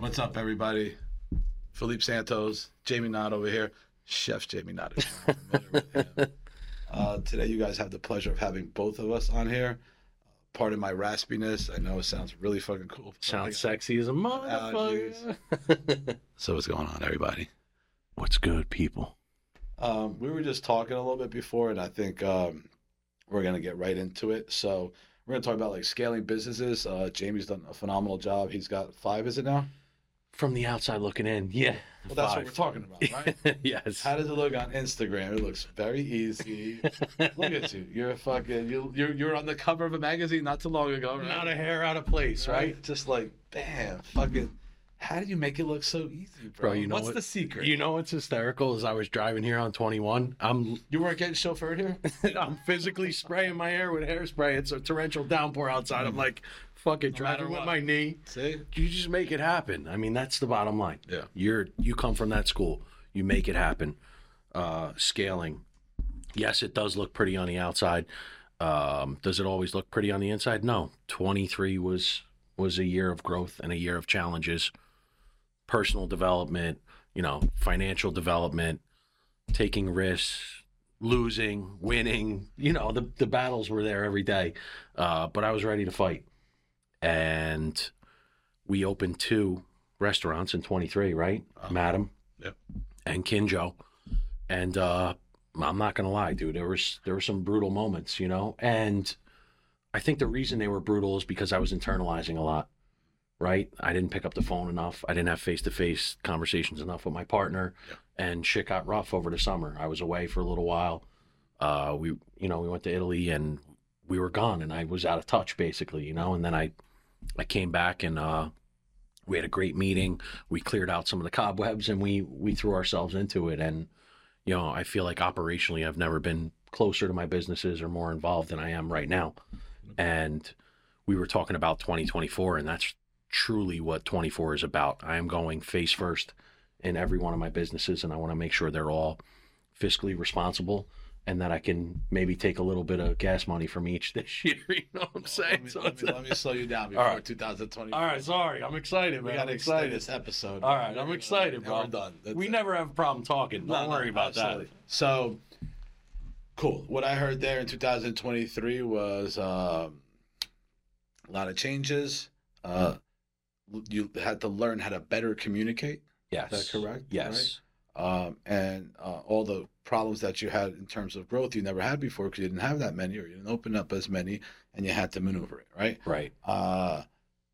What's up, everybody? Philippe Santos, Jamie Nott over here. Chef Jamie Nott. Today, you guys have the pleasure of having both of us on here. Part of my raspiness, I know it sounds really fucking cool. Sounds sexy as a motherfucker. So what's going on, everybody? What's good, people? We were just talking a little bit before, and I think we're going to get right into it. So we're going to talk about like scaling businesses. Jamie's done a phenomenal job. He's got 5, is it now? From the outside looking in, yeah. Well, that's 5. What we're talking about, right? Yes. How does it look on Instagram? It looks very easy. Look at you. You're a fucking, you're on the cover of a magazine not too long ago, right? Not a hair out of place, right? Just like, bam, fucking. How do you make it look so easy, bro? You know what's the secret? You know what's hysterical is I was driving here on 21. You weren't getting chauffeured here? I'm physically spraying my hair with hairspray. It's a torrential downpour outside. I'm like, fuck it, driving with my knee. See? You just make it happen. I mean, that's the bottom line. Yeah. You come from that school. You make it happen. Scaling. Yes, it does look pretty on the outside. Does it always look pretty on the inside? No. 23 was a year of growth and a year of challenges. Personal development, financial development, taking risks, losing, winning, the battles were there every day. But I was ready to fight. And we opened 2 restaurants in 23, right? Madam, yep. And Kinjo. And I'm not going to lie, dude, there were some brutal moments, and I think the reason they were brutal is because I was internalizing a lot. Right? I didn't pick up the phone enough. I didn't have face-to-face conversations enough with my partner. Yeah. And shit got rough over the summer. I was away for a little while. We went to Italy and we were gone and I was out of touch basically, and then I came back and we had a great meeting. We cleared out some of the cobwebs and we threw ourselves into it. And, I feel like operationally I've never been closer to my businesses or more involved than I am right now. And we were talking about 2024 and that's truly what 24 is about. I am going face first in every one of my businesses and I want to make sure they're all fiscally responsible and that I can maybe take a little bit of gas money from each this year. You know what I'm saying? Let me slow you down before 2020. All right, sorry. I'm excited, man. We got to extend this episode. All right, I'm excited, bro. We're done. We never have a problem talking. Don't worry about that. So, cool. What I heard there in 2023 was a lot of changes. You had to learn how to better communicate. Yes. Is that correct? Yes. Right? All the problems that you had in terms of growth you never had before because you didn't have that many or you didn't open up as many and you had to maneuver it, right? Right. I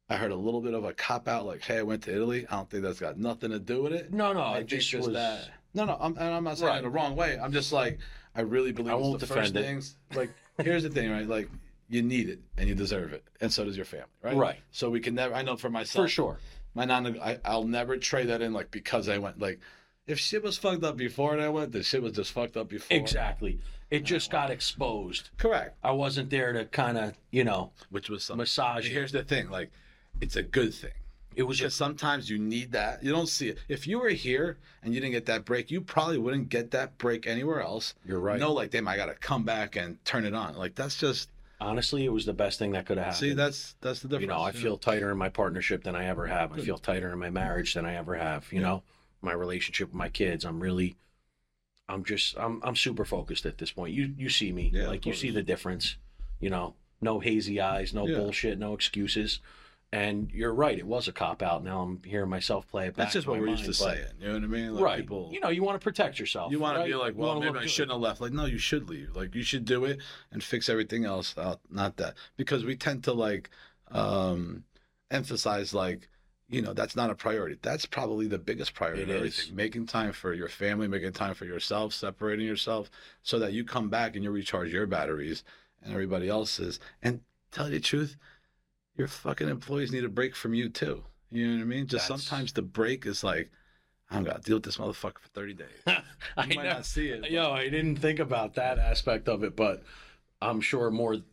heard a little bit of a cop-out like, hey, I went to Italy. I don't think that's got nothing to do with it. No. I think just was... that. No. I'm not saying it the wrong way. I'm just like, I really believe I won't defend the first things. Like, here's the thing, right? Like, you need it and you deserve it. And so does your family, right? Right. So we can never, I know for myself. For sure. My non, I'll never trade that in like because I went. Like if shit was fucked up before and I went, the shit was just fucked up before. Exactly. It just got exposed. Correct. I wasn't there to kind of, Which was something. Massage. Here's the thing. Like it's a good thing. It was just sometimes you need that. You don't see it. If you were here and you didn't get that break, you probably wouldn't get that break anywhere else. You're right. No, like, damn, I got to come back and turn it on. Like that's just. Honestly, it was the best thing that could have happened. See, that's the difference. I feel tighter in my partnership than I ever have. I feel tighter in my marriage than I ever have. You know, my relationship with my kids. I'm super focused at this point. You see me, like you see the difference. No hazy eyes, no bullshit, no excuses. And you're right, it was a cop out. Now I'm hearing myself play it back. That's just what we're used to saying. You know what I mean? Like right. People, you want to protect yourself. You want to be like, well, maybe I shouldn't have left. Like, no, you should leave. Like, you should do it and fix everything else out. Not that. Because we tend to, like, emphasize, like, that's not a priority. That's probably the biggest priority of everything. Making time for your family, making time for yourself, separating yourself so that you come back and you recharge your batteries and everybody else's. And tell you the truth, your fucking employees need a break from you too. You know what I mean? Just sometimes the break is like, I'm gonna deal with this motherfucker for 30 days. I might not see it. But... Yo, I didn't think about that aspect of it, but I'm sure more than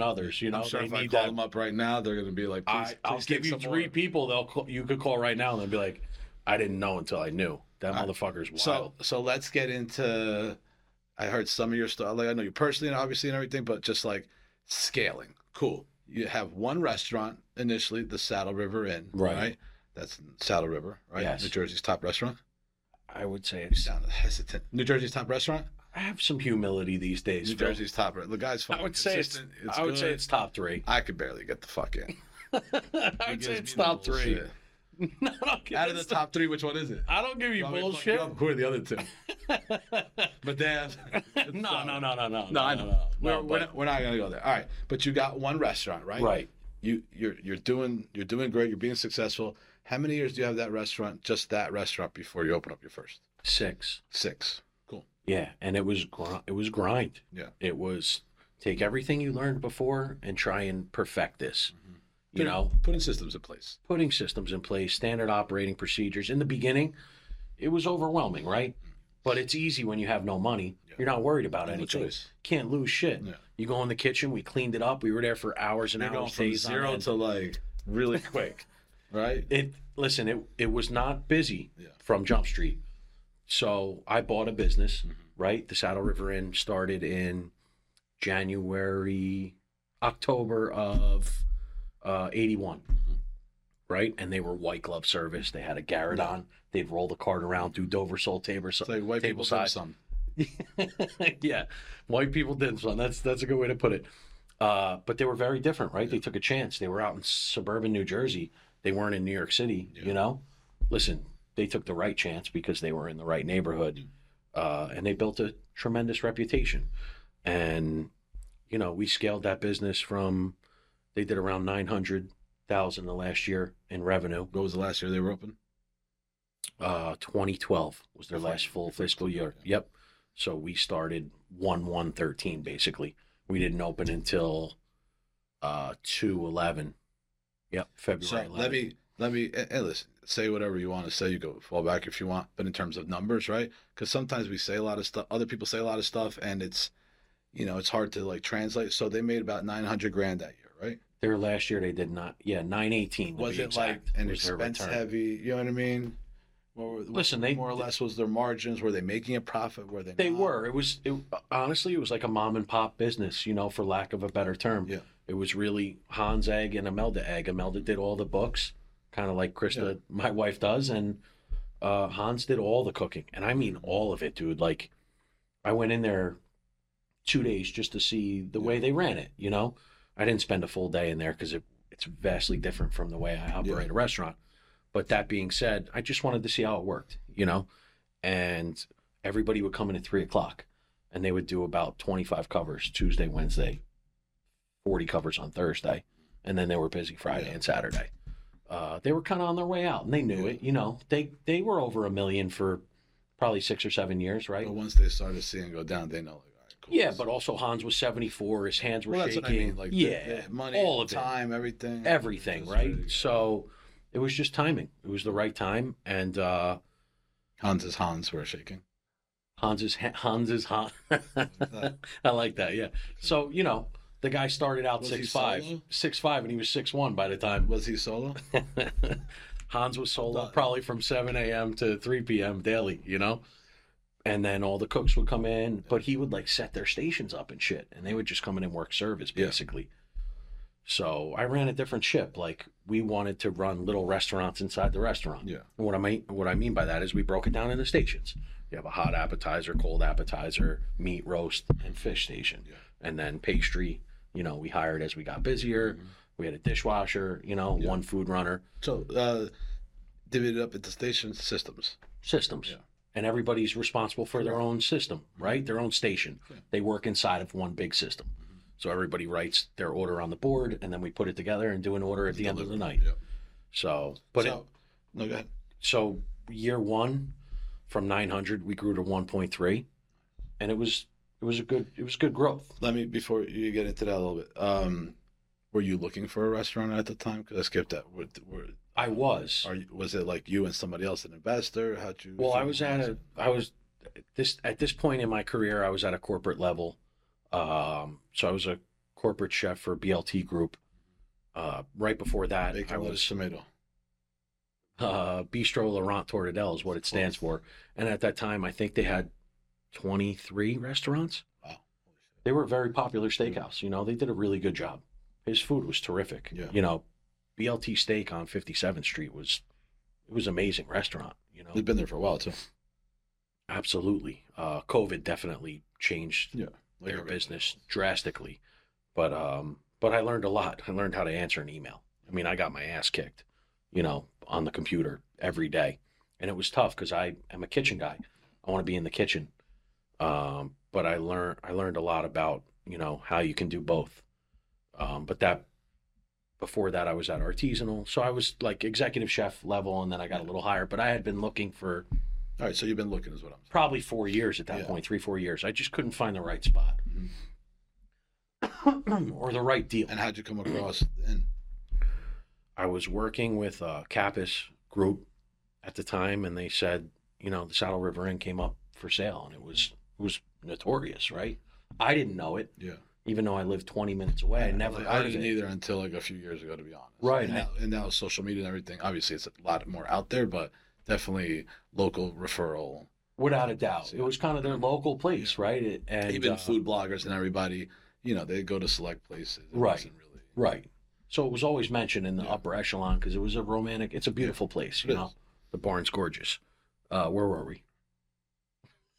others. I'm sure they if need I call that... them up right now, they're gonna be like, I'll give you 3 people. You could call right now and they'll be like, I didn't know until I knew. That motherfucker's wild. So let's get into. I heard some of your stuff. Like I know you personally, and obviously, and everything, but just like scaling, cool. You have one restaurant initially, the Saddle River Inn, right? That's in Saddle River, right? Yes. New Jersey's top restaurant? I would say it's... You sound hesitant. New Jersey's top restaurant? I have some humility these days. New Jersey's top restaurant. The guy's fucking consistent. I would say it's top three. I could barely get the fuck in. I would say it's top three. No, out of the top three, which one is it? I don't give you bullshit. Who are the other two? Madam. No. We're not gonna go there. All right, but you got one restaurant, right? Right. You're doing great. You're being successful. How many years do you have that restaurant? Just that restaurant before you open up your first? Six. Cool. Yeah, and it was grind. Yeah. It was take everything you learned before and try and perfect this. Mm-hmm. Putting systems in place. Standard operating procedures. In the beginning, it was overwhelming, right? But it's easy when you have no money. Yeah. You're not worried about anything. Choice. Can't lose shit. Yeah. You go in the kitchen, we cleaned it up. We were there for hours and hours. Days from zero to really quick. Right? It was not busy from Jump Street. So I bought a business, right? The Saddle River Inn started in October of 81, right? And they were white glove service. They had a garret on. They'd roll the cart around, do Dover sole table side. Like white people did some. Yeah, white people did some. That's a good way to put it. But they were very different, right? Yeah. They took a chance. They were out in suburban New Jersey. They weren't in New York City, Listen, they took the right chance because they were in the right neighborhood, and they built a tremendous reputation. And, we scaled that business from... They did around $900,000 the last year in revenue. What was the last year they were open? 2012 was their last full fiscal year. Yeah. Yep. So we started 1/1/13 basically. We didn't open until 2/11. Yep, February. So 11th. Let me. Hey, listen. Say whatever you want to say. You go fall back if you want. But in terms of numbers, right? Because sometimes we say a lot of stuff. Other people say a lot of stuff, and it's, it's hard to translate. So they made about $900,000 that year. Right? Their last year they did not. Yeah, 918. Was it exact, like an expense heavy? You know what I mean? Listen, they more or less was their margins. Were they making a profit? Were they? They not? Were. Honestly, it was like a mom and pop business. For lack of a better term. Yeah. It was really Hans Egg and Imelda Egg. Imelda did all the books, kind of like Krista, my wife, does, and Hans did all the cooking, and I mean all of it, dude. Like, I went in there 2 days just to see the way they ran it. I didn't spend a full day in there because it's vastly different from the way I operate a restaurant. But that being said, I just wanted to see how it worked, and everybody would come in at 3:00 and they would do about 25 covers Tuesday, Wednesday, 40 covers on Thursday. And then they were busy Friday and Saturday. They were kind of on their way out and they knew it, they were over $1 million for probably 6 or 7 years. Right. But once they started seeing it go down, they know it. Yeah, but also Hans was 74. His hands were shaking. That's what I mean. Like, the money, all of time, everything. Everything, right? So it was just timing. It was the right time, and Hans's hands were shaking. Hans's I like that. Yeah. So the guy started out 6'5", and he was 6'1" by the time. Was he solo? Hans was solo, probably from 7 a.m. to 3 p.m. daily. And then all the cooks would come in, but he would set their stations up and shit, and they would just come in and work service basically. So I ran a different ship. We wanted to run little restaurants inside the restaurant. Yeah. And what I mean by that is we broke it down into stations. You have a hot appetizer, cold appetizer, meat roast, and fish station, and then pastry. We hired as we got busier. Mm-hmm. We had a dishwasher. One food runner. So divided up into station systems. Yeah. And everybody's responsible for their own system, right? Their own station. Yeah. They work inside of one big system. Mm-hmm. So everybody writes their order on the board, and then we put it together and do an order at the end of the night. Yeah. So year one, from 900, we grew to 1.3, and it was good growth. Let me, before you get into that a little bit, were you looking for a restaurant at the time? Because I skipped that. I was. Was it you and somebody else, an investor? How'd you? Well, at this point in my career, I was at a corporate level. So I was a corporate chef for BLT Group. Right before that, I was tomato. Bistro Laurent Tortadelle is what it stands for. And at that time, I think they had 23 restaurants. Wow. They were a very popular steakhouse. They did a really good job. His food was terrific. BLT steak on 57th Street was it was an amazing restaurant, you know. It's been there for a while too. Absolutely. COVID definitely changed their business drastically. But I learned a lot. I learned how to answer an email. I mean, I got my ass kicked, you know, on the computer every day. And it was tough because I am a kitchen guy. I want to be in the kitchen. But I learned a lot about, you know, how you can do both. But that before that I was at Artisanal. So I was like executive chef level, and then I got a little higher. But I had been looking for... All right, so you've been looking is what I'm saying. Probably 4 years at that point, 3-4 years. I just couldn't find the right spot. Mm-hmm. Or the right deal. And how'd you come across then? I was working with a Kappas group at the time, and they said, you know, the Saddle River Inn came up for sale, and it was notorious, right? I didn't know it. Yeah. Even though I lived 20 minutes away, I never heard of it. I didn't either until like a few years ago, to be honest. Right. And now with social media and everything, obviously it's a lot more out there, but definitely local referral. Without a doubt. It was kind of their local place, right? And even food bloggers and everybody, you know, they go to select places. Right. Really... Right. So it was always mentioned in the upper echelon because it was a romantic, it's a beautiful place, you know. The barn's gorgeous. Where were we?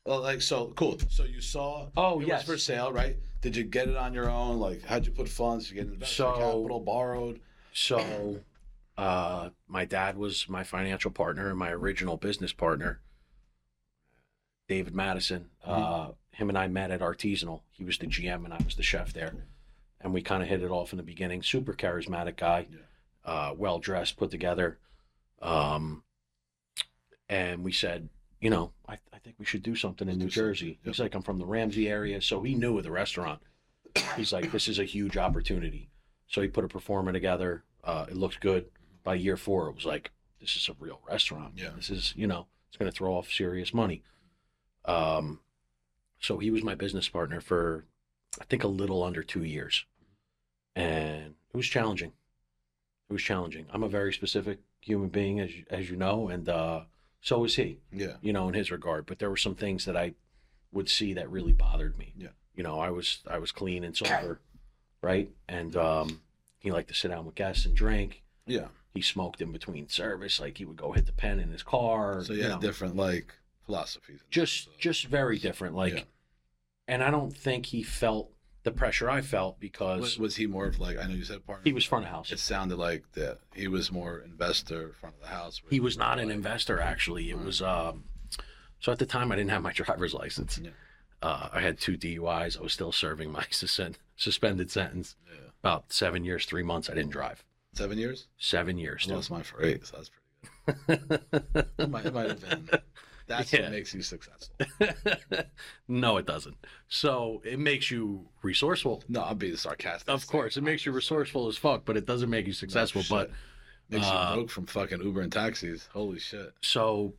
Well, like, so cool. So you saw it was for sale, right? Did you get it on your own? Like, how'd you put funds? Did you get invested capital, borrowed? So my dad was my financial partner and my original business partner, David Madison. Mm-hmm. Him and I met at Artisanal. He was the GM and I was the chef there. Cool. And we kind of hit it off in the beginning. Super charismatic guy, well-dressed, put together. And we said, you know, I think we should do something in New Jersey. He's like, I'm from the Ramsey area. So he knew of the restaurant. He's like, this is a huge opportunity. So he put a performer together. It looked good. By year 4, it was like, this is a real restaurant. Yeah. This is, you know, it's going to throw off serious money. So he was my business partner for, I think, a little under 2 years. And it was challenging. I'm a very specific human being, as you know, and so was he, you know, in his regard. But there were some things that I would see that really bothered me. Yeah. You know, I was clean and sober, right? And he liked to sit down with guests and drink. Yeah. He smoked in between service. Like, he would go hit the pen in his car. So, different, like, philosophies. Just very different. Like, and I don't think he felt the pressure I felt because... Was he more of like, I know you said partner. He was front of house. It sounded like that he was more investor, front of the house. He was not an investor, actually. It was... so at the time, I didn't have my driver's license. Yeah. I had 2 DUIs. I was still serving my suspended sentence. Yeah. About 7 years, 3 months, I didn't drive. 7 years? 7 years. I lost mine for 8, so that's pretty good. It might have been. That's what makes you successful. No, it doesn't. So it makes you resourceful. No, I'm being sarcastic. Of course, it makes you resourceful as fuck, but it doesn't make you successful. No, but makes you broke from fucking Uber and taxis. Holy shit. So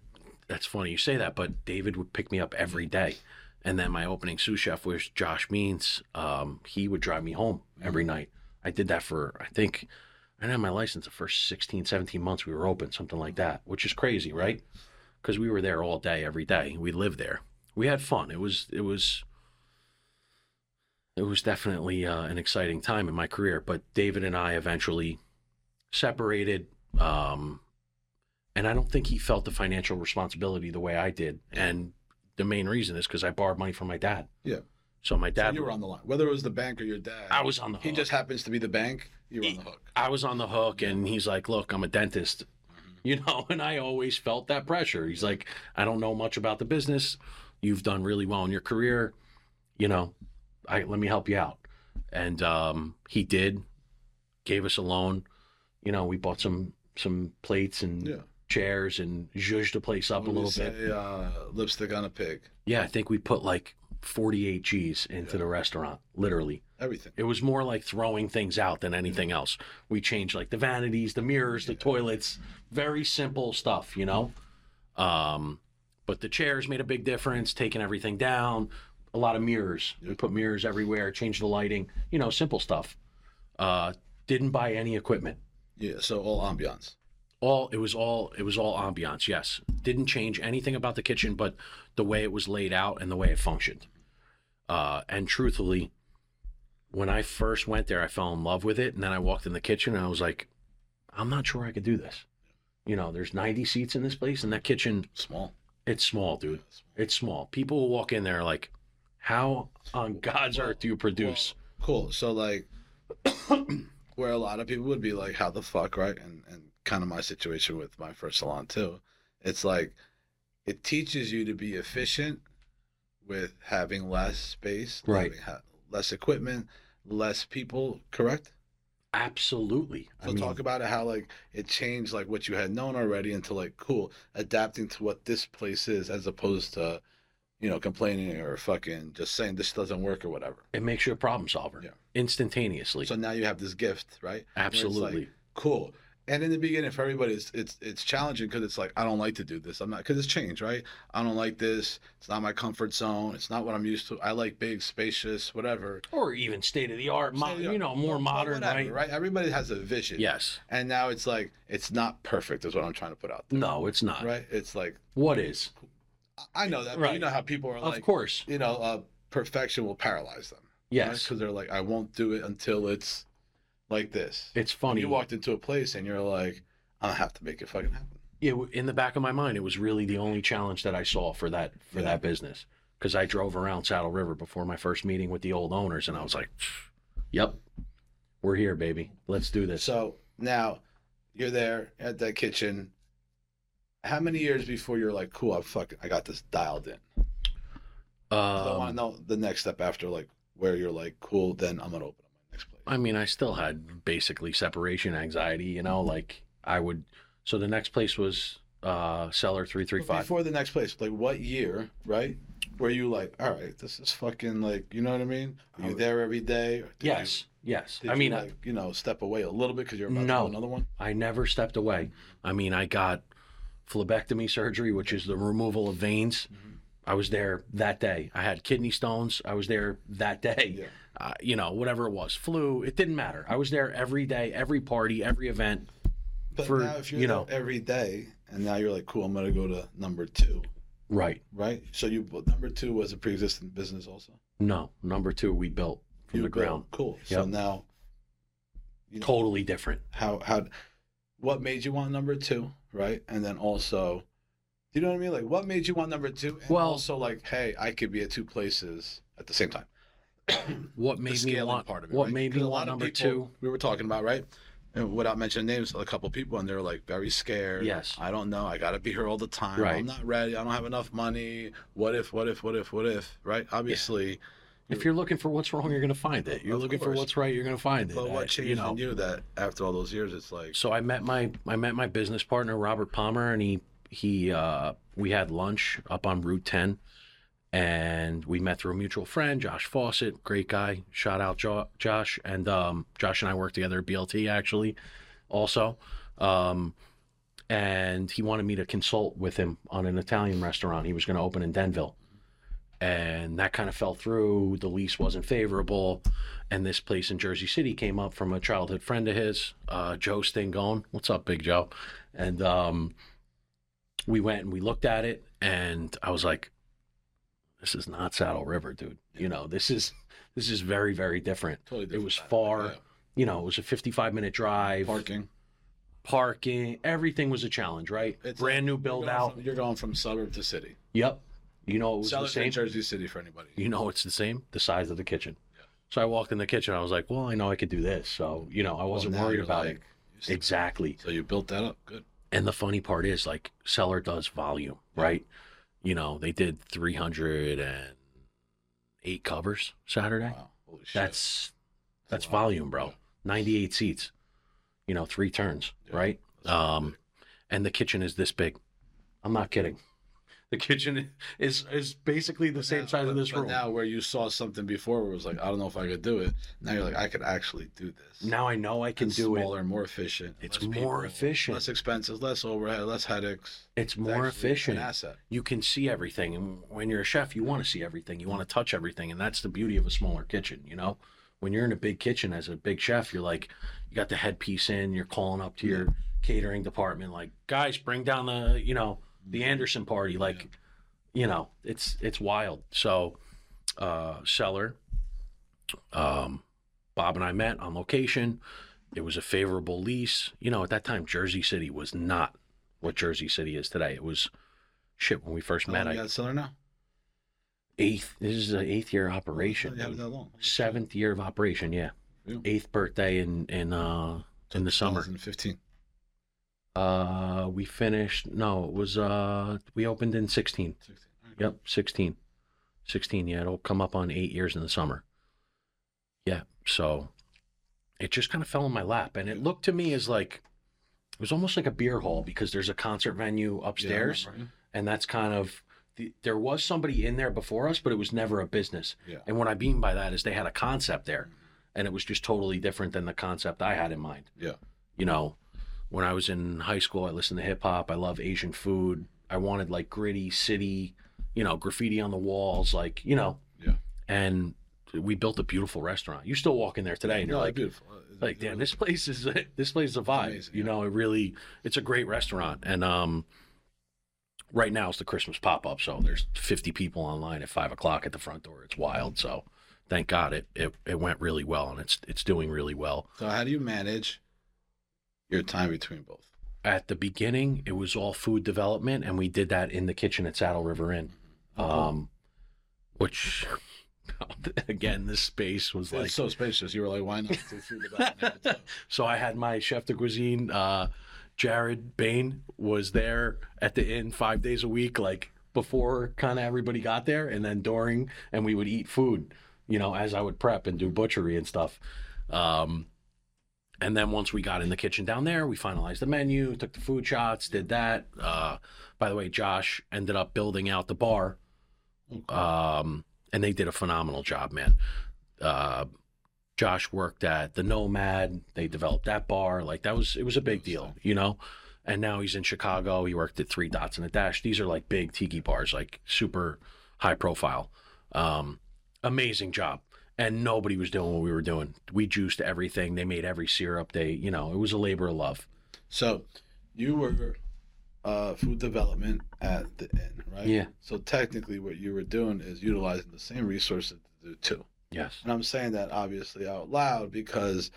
that's funny you say that, but David would pick me up every day. And then my opening sous chef was Josh Means. He would drive me home every night. I did that for, I think, I didn't have my license the first 16, 17 months we were open, something like that, which is crazy, right? Because we were there all day, every day. We lived there. We had fun. It was definitely an exciting time in my career. But David and I eventually separated, and I don't think he felt the financial responsibility the way I did. And the main reason is because I borrowed money from my dad. Yeah. So my dad... So you were on the line. Whether it was the bank or your dad... I was on the hook. He just happens to be the bank. You were on the hook. I was on the hook, and he's like, look, I'm a dentist. You know, and I always felt that pressure. He's like, I don't know much about the business. You've done really well in your career. You know, let me help you out. And he did, gave us a loan. You know, we bought some plates and chairs and zhuzhed the place up a little bit. Lipstick on a pig. Yeah, I think we put like 48 G's into the restaurant, literally. Everything. It was more like throwing things out than anything else. We changed like the vanities, the mirrors, the toilets, very simple stuff, you know? But the chairs made a big difference, taking everything down, a lot of mirrors. We put mirrors everywhere, changed the lighting, you know, simple stuff. Didn't buy any equipment. Yeah, so all ambiance. It was all ambiance, yes. Didn't change anything about the kitchen but the way it was laid out and the way it functioned. And truthfully, when I first went there, I fell in love with it. And then I walked in the kitchen and I was like, I'm not sure I could do this. You know, there's 90 seats in this place, and that kitchen... Small. It's small, dude. It's small. People will walk in there like, how on God's earth do you produce? Well, cool. So, like, where a lot of people would be like, how the fuck, right? And kind of my situation with my first salon, too. It's like, it teaches you to be efficient with having less space, right? Less equipment, less people, correct? Absolutely. So I mean, talk about it, how like it changed like what you had known already into like, cool, adapting to what this place is as opposed to, you know, complaining or fucking just saying this doesn't work or whatever. It makes you a problem solver. Yeah. Instantaneously. So now you have this gift, right? Absolutely. Like, cool. And in the beginning for everybody, it's challenging because it's like, I don't like to do this. I'm not, because it's change, right? I don't like this. It's not my comfort zone. It's not what I'm used to. I like big, spacious, whatever. Or even state-of-the-art, you know, more modern, whatever, right? Everybody has a vision. Yes. And now it's like, it's not perfect is what I'm trying to put out there. No, it's not. Right? It's like. What is? I know that, but right. You know how people are like. Of course. You know, perfection will paralyze them. Yes. Because right? They're like, I won't do it until it's. Like this. It's funny. When you walked into a place and you're like, I'll have to make it fucking happen. Yeah, in the back of my mind, it was really the only challenge that I saw for that that business. Because I drove around Saddle River before my first meeting with the old owners, and I was like, yep, we're here, baby. Let's do this. So now you're there at that kitchen. How many years before you're like, cool, I got this dialed in? I want to know the next step after, like, where you're like, cool, then I'm going to open. I mean, I still had basically separation anxiety, you know, like I would. So the next place was Cellar 335. Before the next place, like what year, right? Were you like, all right, this is fucking like, you know what I mean? Were you there every day? Yes. I mean, like, you know, step away a little bit because you're about to do another one? I never stepped away. I mean, I got phlebectomy surgery, which is the removal of veins. Mm-hmm. I was there that day. I had kidney stones. I was there that day. Yeah. You know, whatever it was, flu, it didn't matter. I was there every day, every party, every event. But for, now if you're every day, and now you're like, cool, I'm going to go to number two. Right. Right? So number two was a pre-existing business also? No. Number two we built from the ground. Cool. Yep. So now. You know, totally different. What made you want number two, right? And then also, you know what I mean? Like, what made you want number two? And also, like, hey, I could be at two places at the same time. What made me want part of it? What right? made me want number people, two? We were talking about, right? And without mentioning names, a couple of people, and they're like very scared. Yes. I don't know. I got to be here all the time. Right. I'm not ready. I don't have enough money. What if? Right? Obviously. Yeah. If you're looking for what's wrong, you're going to find it. You're looking for what's right, you're going to find it. But what changed in you that after all those years, it's like. So I met my business partner, Robert Palmer, and he we had lunch up on Route 10. And we met through a mutual friend, Josh Fawcett, great guy. Shout out Josh. And Josh and I worked together at BLT, actually, also. And he wanted me to consult with him on an Italian restaurant he was going to open in Denville. And that kind of fell through. The lease wasn't favorable. And this place in Jersey City came up from a childhood friend of his, Joe Stingone. What's up, Big Joe? And we went and we looked at it. And I was like, this is not Saddle River, dude. You know, this is very, very different. Totally different. It was far, it was a 55-minute drive. Parking. Everything was a challenge, right? It's brand new build out. You're going from suburb to city. Yep. You know, it was the same. Jersey City for anybody. You know, it's the same. The size of the kitchen. Yeah. So I walked in the kitchen. I was like, well, I know I could do this. So, you know, I wasn't worried about it. Exactly. So you built that up. Good. And the funny part is, like, Cellar does volume, right? You know, they did 308 covers Saturday. Wow. Holy shit. That's volume, bro. Yeah. 98 seats, you know, 3 turns, right? And the kitchen is this big. I'm not kidding. The kitchen is basically the same size of this room. Now where you saw something before where it was like, I don't know if I could do it. Now you're like, I could actually do this. Now I know I can do it. It's smaller, more efficient. It's more efficient. Less expensive, less overhead, less headaches. It's more efficient. An asset. You can see everything. And when you're a chef, you want to see everything. You want to touch everything. And that's the beauty of a smaller kitchen, you know? When you're in a big kitchen as a big chef, you're like, you got the headpiece in, you're calling up to your catering department, like, guys, bring down the, you know, the Anderson party, like, you know, it's wild. So, Cellar, Bob and I met on location. It was a favorable lease. You know, at that time, Jersey City was not what Jersey City is today. It was shit when we first met. You got a cellar now? This is the 8th year operation. Yeah, that long. 7th year of operation, yeah. 8th birthday in the summer. 2015. We finished. No, it was we opened in 16. 16. Right. Yep, 16. 16. Yeah, it'll come up on 8 years in the summer. Yeah, so it just kind of fell in my lap, and it looked to me as like it was almost like a beer hall because there's a concert venue upstairs, yeah, right. And that's kind of. There was somebody in there before us, but it was never a business. Yeah. And what I mean by that is they had a concept there, and it was just totally different than the concept I had in mind. Yeah. You know, when I was in high school, I listened to hip hop. I love Asian food. I wanted like gritty city, you know, graffiti on the walls, like, you know. Yeah. And we built a beautiful restaurant. You still walk in there today, and you're like, beautiful. Like, damn, this place is a vibe. Amazing, you know, it's a great restaurant, and right now it's the Christmas pop-up, so there's 50 people online at 5 o'clock at the front door. It's wild, so thank God it went really well, and it's doing really well. So how do you manage your time between both? At the beginning, it was all food development, and we did that in the kitchen at Saddle River Inn, which, again, this space was like... It's so spacious. You were like, why not? So I had my chef de cuisine... Jared Bain was there at the inn 5 days a week, like before kind of everybody got there, and then during, and we would eat food, you know, as I would prep and do butchery and stuff. And then once we got in the kitchen down there, we finalized the menu, took the food shots, did that. By the way, Josh ended up building out the bar, and they did a phenomenal job, man. Josh worked at the Nomad. They developed that bar. Like it was a big deal, you know? And now he's in Chicago. He worked at Three Dots and a Dash. These are like big tiki bars, like super high profile. Amazing job. And nobody was doing what we were doing. We juiced everything. They made every syrup. They, you know, it was a labor of love. So you were food development at the inn, right? Yeah. So technically what you were doing is utilizing the same resources to do too. Yes. And I'm saying that obviously out loud because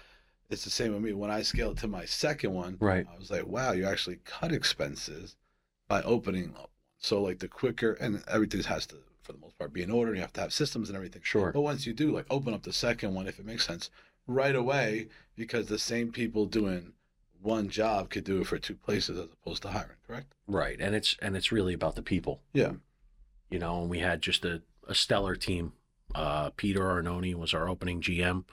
it's the same with me. When I scaled to my second one, right. I was like, wow, you actually cut expenses by opening up. So like the quicker, and everything has to, for the most part, be in order. You have to have systems and everything. Sure. But once you do, like open up the second one, if it makes sense, right away, because the same people doing one job could do it for two places as opposed to hiring, correct? Right. And it's really about the people. Yeah. You know, and we had just a stellar team. Peter Arnone was our opening GM,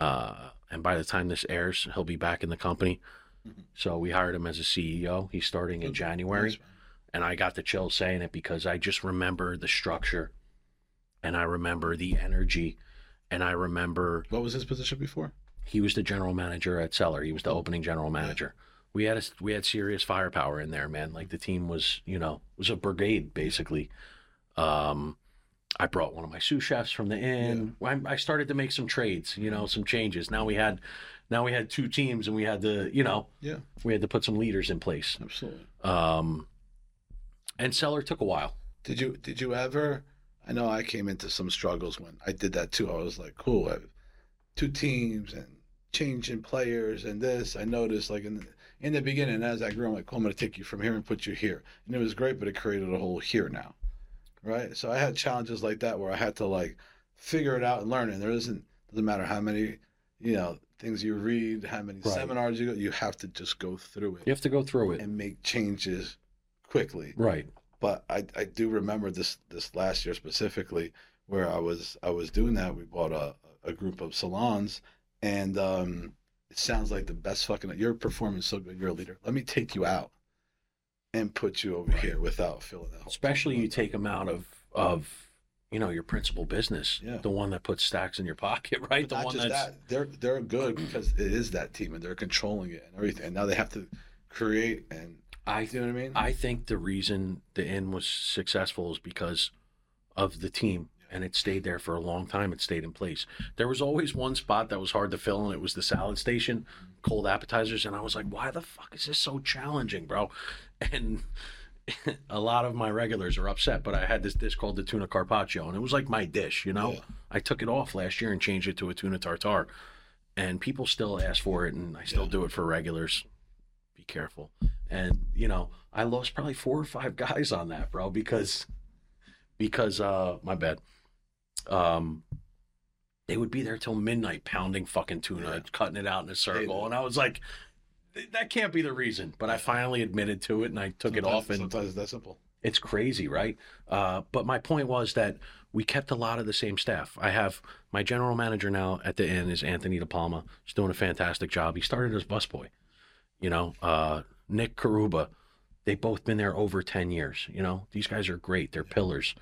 and by the time this airs, he'll be back in the company. Mm-hmm. So we hired him as a CEO. He's starting in January, and I got the chills saying it because I just remember the structure, and I remember the energy, and I remember... What was his position before? He was the general manager at Cellar. He was the opening general manager. Yeah. We had serious firepower in there, man. Like the team was, you know, it was a brigade basically. I brought one of my sous chefs from the inn. Yeah. I started to make some trades, you know, some changes. Now we had two teams, and we had to, you know, we had to put some leaders in place. Absolutely. And Cellar took a while. Did you ever? I know I came into some struggles when I did that too. I was like, cool, I have two teams and changing players and this. I noticed like in the beginning, as I grew, I'm like, cool, I'm going to take you from here and put you here, and it was great, but it created a whole here now. Right, so I had challenges like that where I had to like figure it out and learn it. And there doesn't matter how many, you know, things you read, how many seminars you go. You have to just go through it. You have to go through it and make changes quickly. Right. But I do remember this last year specifically where I was doing that. We bought a group of salons, and it sounds like the best fucking. You're performing so good. You're a leader. Let me take you out. And put you over here without feeling that. Especially you take them out of you know, your principal business, the one that puts stacks in your pocket, right? But the one that they're good because it is that team and they're controlling it and everything. And now they have to create and you know what I mean. I think the reason the inn was successful is because of the team, and it stayed there for a long time. It stayed in place. There was always one spot that was hard to fill, and it was the salad station, cold appetizers, and I was like, why the fuck is this so challenging, bro? And a lot of my regulars are upset, but I had this dish called the tuna carpaccio, and it was like my dish, you know? Yeah. I took it off last year and changed it to a tuna tartare, and people still ask for it, and I still do it for regulars. be careful. And, you know, I lost probably 4 or 5 guys on that, bro, because my bad. They would be there till midnight pounding fucking tuna, cutting it out in a circle. And I was like, that can't be the reason. But I finally admitted to it and I took it off. And sometimes it's that simple. It's crazy, right? But my point was that we kept a lot of the same staff. I have my general manager now at the inn is Anthony De Palma. He's doing a fantastic job. He started as busboy, you know, Nick Karuba. They've both been there over 10 years. You know, these guys are great. They're pillars.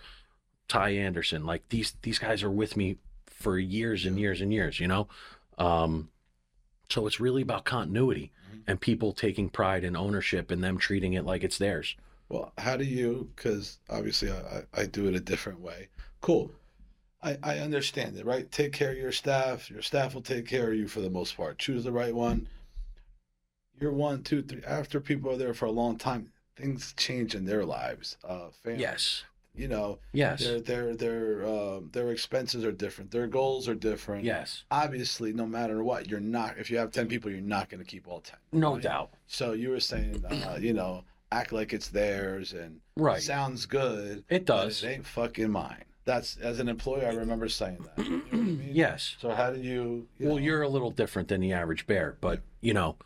Ty Anderson, like these guys are with me for years and years and years, you know? So it's really about continuity and people taking pride in ownership and them treating it like it's theirs. Well, how do you, because obviously I do it a different way. Cool. I understand it, right? Take care of your staff. Your staff will take care of you for the most part. Choose the right one. You're 1, 2, 3. After people are there for a long time, things change in their lives. Family. Yes. You know, yes. Their expenses are different. Their goals are different. Yes. Obviously, no matter what, you're not. If you have 10 people, you're not going to keep all 10. No doubt. So you were saying, you know, act like it's theirs, and right, sounds good. It does. But it ain't fucking mine. That's, as an employee, I remember saying that. You know what I mean? Yes. So how do you? Well, you're a little different than the average bear, but you know,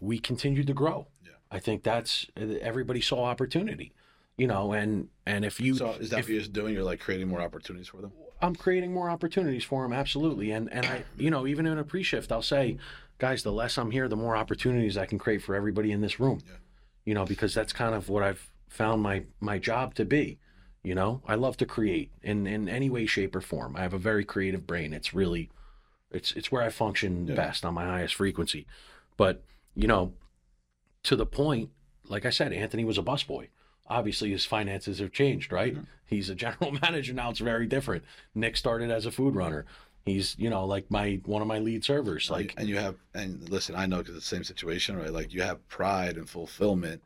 we continued to grow. Yeah. I think that's everybody saw opportunity. You know, and if you... So is that what you're doing? You're like creating more opportunities for them? I'm creating more opportunities for them, absolutely. And I, you know, even in a pre-shift, I'll say, guys, the less I'm here, the more opportunities I can create for everybody in this room. Yeah. You know, because that's kind of what I've found my job to be. You know, I love to create in any way, shape, or form. I have a very creative brain. It's really, it's where I function best, on my highest frequency. But, you know, to the point, like I said, Anthony was a busboy. Obviously, his finances have changed, right? Mm-hmm. He's a general manager now. It's very different. Nick started as a food runner. He's, you know, like one of my lead servers. Like, and you have, and listen, I know because it's the same situation, right? Like you have pride and fulfillment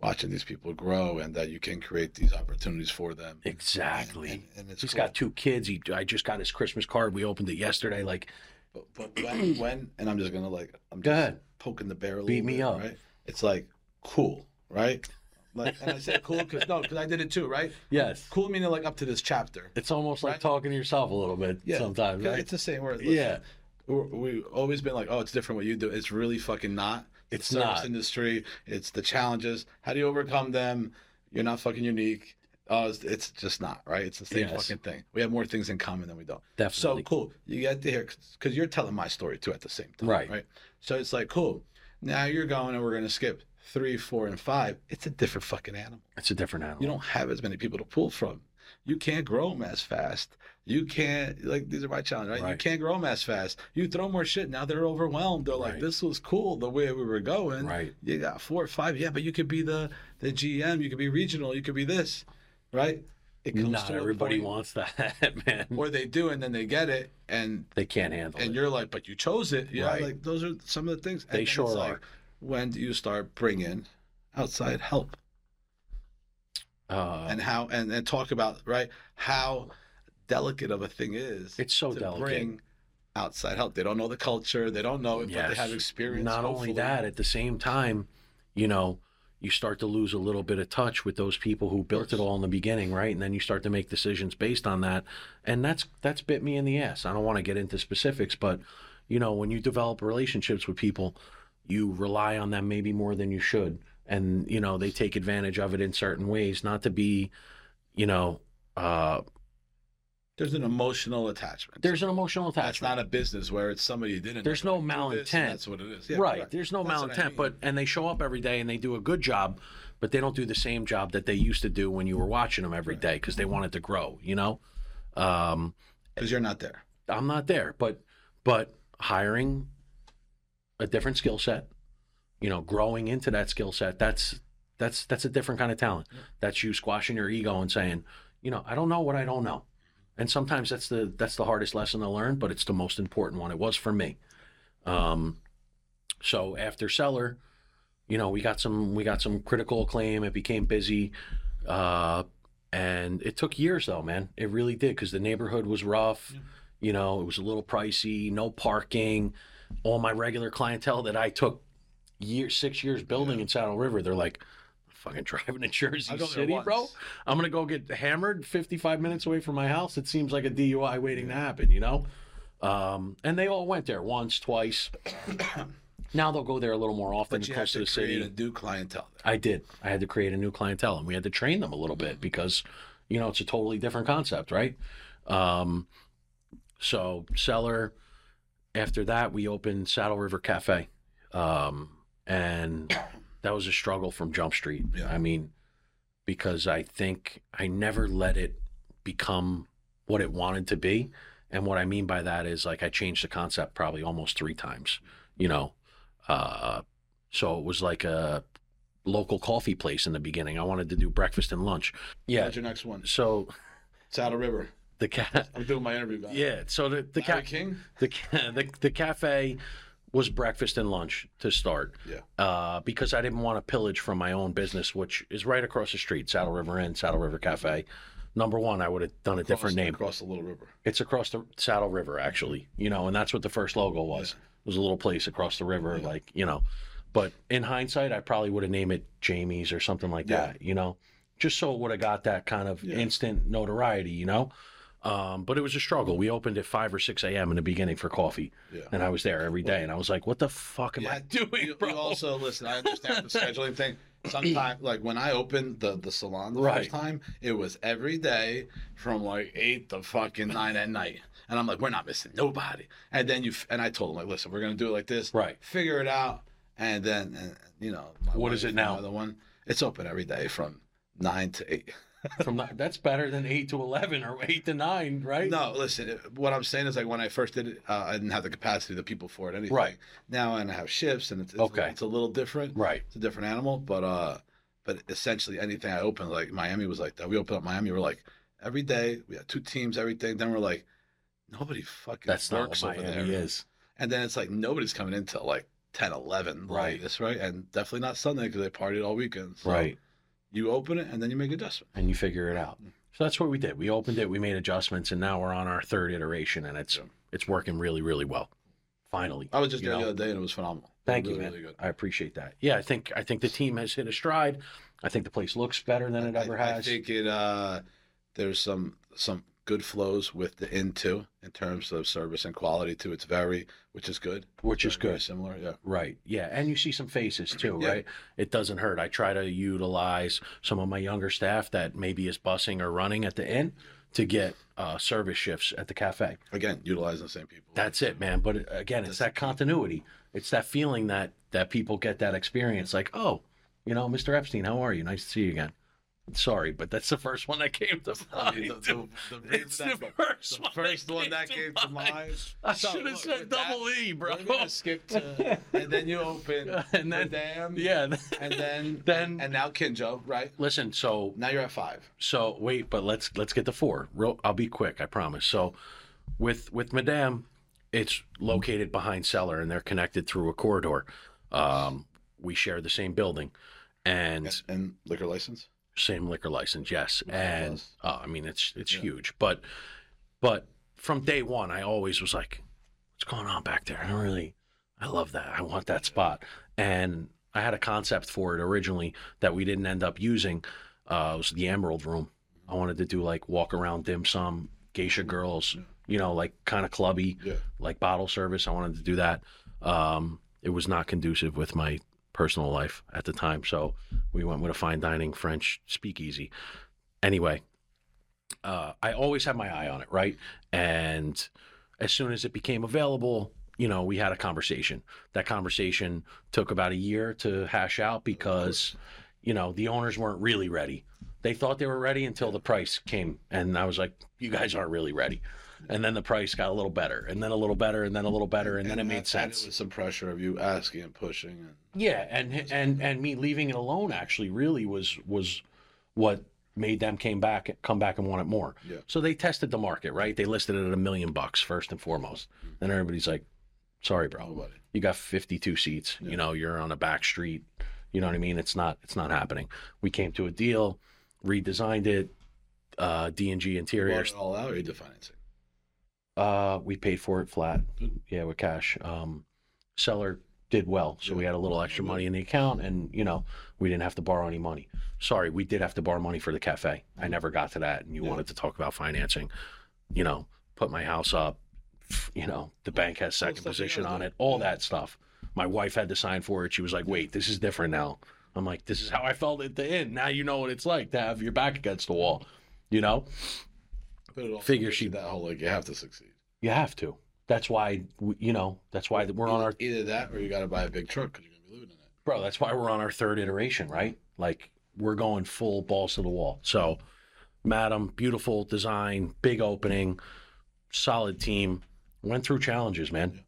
watching these people grow, and that you can create these opportunities for them. Exactly. And it's he's cool. Got 2 kids. I just got his Christmas card. We opened it yesterday. Like, but when? And I'm just gonna like, I'm just poking the bear a little bit. Beat me up. Right? It's like cool, right? Like, and I said cool because I did it too, right? Yes. Cool meaning like up to this chapter. It's almost like talking to yourself a little bit sometimes, right? It's the same word. Listen, we've always been like, oh, it's different what you do. It's really fucking not. It's the service industry. It's the challenges. How do you overcome them? You're not fucking unique. It's just not, right? It's the same fucking thing. We have more things in common than we don't. Definitely. So cool. You get to hear, because you're telling my story too at the same time, right? So it's like, cool. Now you're going and we're going to skip 3, 4, and 5, it's a different fucking animal. It's a different animal. You don't have as many people to pull from. You can't grow them as fast. You can't, like, these are my challenges, right? You can't grow them as fast. You throw more shit. Now they're overwhelmed. They're like, this was cool the way we were going. Right. You got 4 or 5. Yeah, but you could be the GM. You could be regional. You could be this, right? It comes not to everybody wants that, man. Or they do, and then they get it, and they can't handle it. And you're like, but you chose it. Yeah, like, those are some of the things. They sure are. When do you start bringing outside help? And how, and talk about, right, how delicate of a thing is. It's so to delicate. Bring outside help. They don't know the culture. They don't know it, but they have experience. Not hopefully. Only that, at the same time, you know, you start to lose a little bit of touch with those people who built it all in the beginning, right? And then you start to make decisions based on that. And that's bit me in the ass. I don't want to get into specifics, but, you know, when you develop relationships with people, you rely on them maybe more than you should. And, you know, they take advantage of it in certain ways, not to be, you know... There's an emotional attachment. That's not a business where it's somebody you didn't... There's no malintent. That's what it is. Yeah, right. There's no malintent, I mean. And they show up every day and they do a good job, but they don't do the same job that they used to do when you were watching them every day because they wanted to grow, you know? Because you're not there. I'm not there, but hiring... a different skill set, you know, growing into that skill set, that's a different kind of talent. That's you squashing your ego and saying, you know, I don't know what I don't know. And sometimes that's the hardest lesson to learn, but it's the most important one. It was for me. So after Cellar, you know, we got some critical acclaim. It became busy. And it took years though, man. It really did, because the neighborhood was rough. Yeah. You know, it was a little pricey, no parking. All my regular clientele that I took 6 years building in Saddle River, they're like, I'm fucking driving to Jersey City, bro. I'm going to go get hammered 55 minutes away from my house. It seems like a DUI waiting to happen, you know? And they all went there once, twice. Now they'll go there a little more often, close to the city. But you had to create a new clientele there. I did. I had to create a new clientele, and we had to train them a little bit because, you know, it's a totally different concept, right? So Cellar, after that, we opened Saddle River Cafe. And that was a struggle from Jump Street. Yeah. I mean, because I think I never let it become what it wanted to be. And what I mean by that is, like, I changed the concept probably almost 3 times, you know. So it was like a local coffee place in the beginning. I wanted to do breakfast and lunch. Yeah. What's your next one? So Saddle River. The cat. I'm doing my interview about it. Yeah. So the cat King. The cafe was breakfast and lunch to start. Yeah. Because I didn't want to pillage from my own business, which is right across the street, Saddle River Inn, Saddle River Cafe. Number one, I would have done a different name. Across the Little River. It's across the Saddle River, actually. You know, and that's what the first logo was. Yeah. It was a little place across the river, like, you know. But in hindsight, I probably would have named it Jamie's or something like that, you know. Just so it would have got that kind of instant notoriety, you know. But it was a struggle. We opened at 5 or 6 a.m. in the beginning for coffee. Yeah. And I was there every day. And I was like, what the fuck am I doing, bro? You also, listen, I understand the scheduling thing. Sometimes, like, when I opened the salon the first time, it was every day from, like, 8 to fucking 9 at night. And I'm like, we're not missing nobody. And then I told him, like, listen, we're going to do it like this. Right. Figure it out. And then, you know. What is it now? Another one. It's open every day from 9 to 8. That's better than 8 to 11 or 8 to 9, right? No, listen, what I'm saying is, like, when I first did it, I didn't have the capacity of the people for it, anything. Right. Now I have shifts, and it's a little different. Right. It's a different animal, but essentially anything I opened, like, Miami was like that. We opened up Miami, we're like, every day, we had 2 teams, everything. Then we're like, nobody fucking works over there. That's not what Miami is. And then it's like, nobody's coming in till, like, 10, 11. Right. Like this, right? And definitely not Sunday because they partied all weekend. So. Right. You open it, and then you make adjustments. And you figure it out. So that's what we did. We opened it, we made adjustments, and now we're on our 3rd iteration, and it's working really, really well, finally. I was just there the other day, and it was phenomenal. Thank you, man. Really good. I appreciate that. Yeah, I think the team has hit a stride. I think the place looks better than it ever has. I think it. There's some good flows with the inn, too, in terms of service and quality, too. It's very, which is good. Which is good. Similar, yeah. Right, yeah. And you see some faces, too, right? It doesn't hurt. I try to utilize some of my younger staff that maybe is busing or running at the inn to get service shifts at the cafe. Again, utilizing the same people. That's it, man. But, again, it's that continuity. It's that feeling that people get that experience. Like, oh, you know, Mr. Epstein, how are you? Nice to see you again. Sorry, but that's the first one that came to mind. It's the first one that came to mind. I should have said double E, bro. We're gonna skip to, and then you open, and then Madam, and now Kinjo, right? Listen, so now you're at 5. So wait, but let's get to 4. I'll be quick, I promise. So with Madam, it's located behind Cellar, and they're connected through a corridor. We share the same building, and liquor license. Same liquor license, yes. And I mean, it's huge. But from day one, I always was like, what's going on back there? I love that. I want that spot. And I had a concept for it originally that we didn't end up using. It was the Emerald Room. I wanted to do, like, walk around dim sum, geisha girls, you know, like, kind of clubby, like bottle service. I wanted to do that. It was not conducive with my personal life at the time, so we went with a fine dining French speakeasy. Anyway, I always had my eye on it, right? And as soon as it became available, you know, we had a conversation. That conversation took about a year to hash out because, you know, the owners weren't really ready. They thought they were ready until the price came, and I was like, you guys aren't really ready. And then the price got a little better, and then a little better, and then a little better, and then it made sense. It was some pressure of you asking and pushing. And me leaving it alone actually really was what made them come back and want it more. Yeah. So they tested the market, right? They listed it at $1 million first and foremost. Mm-hmm. And everybody's like, sorry, bro. Nobody. You got 52 seats. Yeah. You know, you're on a back street. You know what I mean? It's not happening. We came to a deal, redesigned it, D&G Interiors. All out refinancing. We paid for it flat, with cash. Seller did well, so we had a little extra money in the account, and you know, we didn't have to borrow any money. Sorry, we did have to borrow money for the cafe. I never got to that, and you wanted to talk about financing. You know, put my house up, you know, the bank has second position on it, all that stuff. My wife had to sign for it. She was like, wait, this is different now. I'm like, this is how I felt at the end. Now you know what it's like to have your back against the wall, you know? But it also figure she that whole, like, you have to succeed. You have to. That's why, you know, that's why we're on our... Either that or you got to buy a big truck because you're going to be living in it. Bro, that's why we're on our third iteration, right? Like, we're going full balls to the wall. So, Madam, beautiful design, big opening, solid team. Went through challenges, man.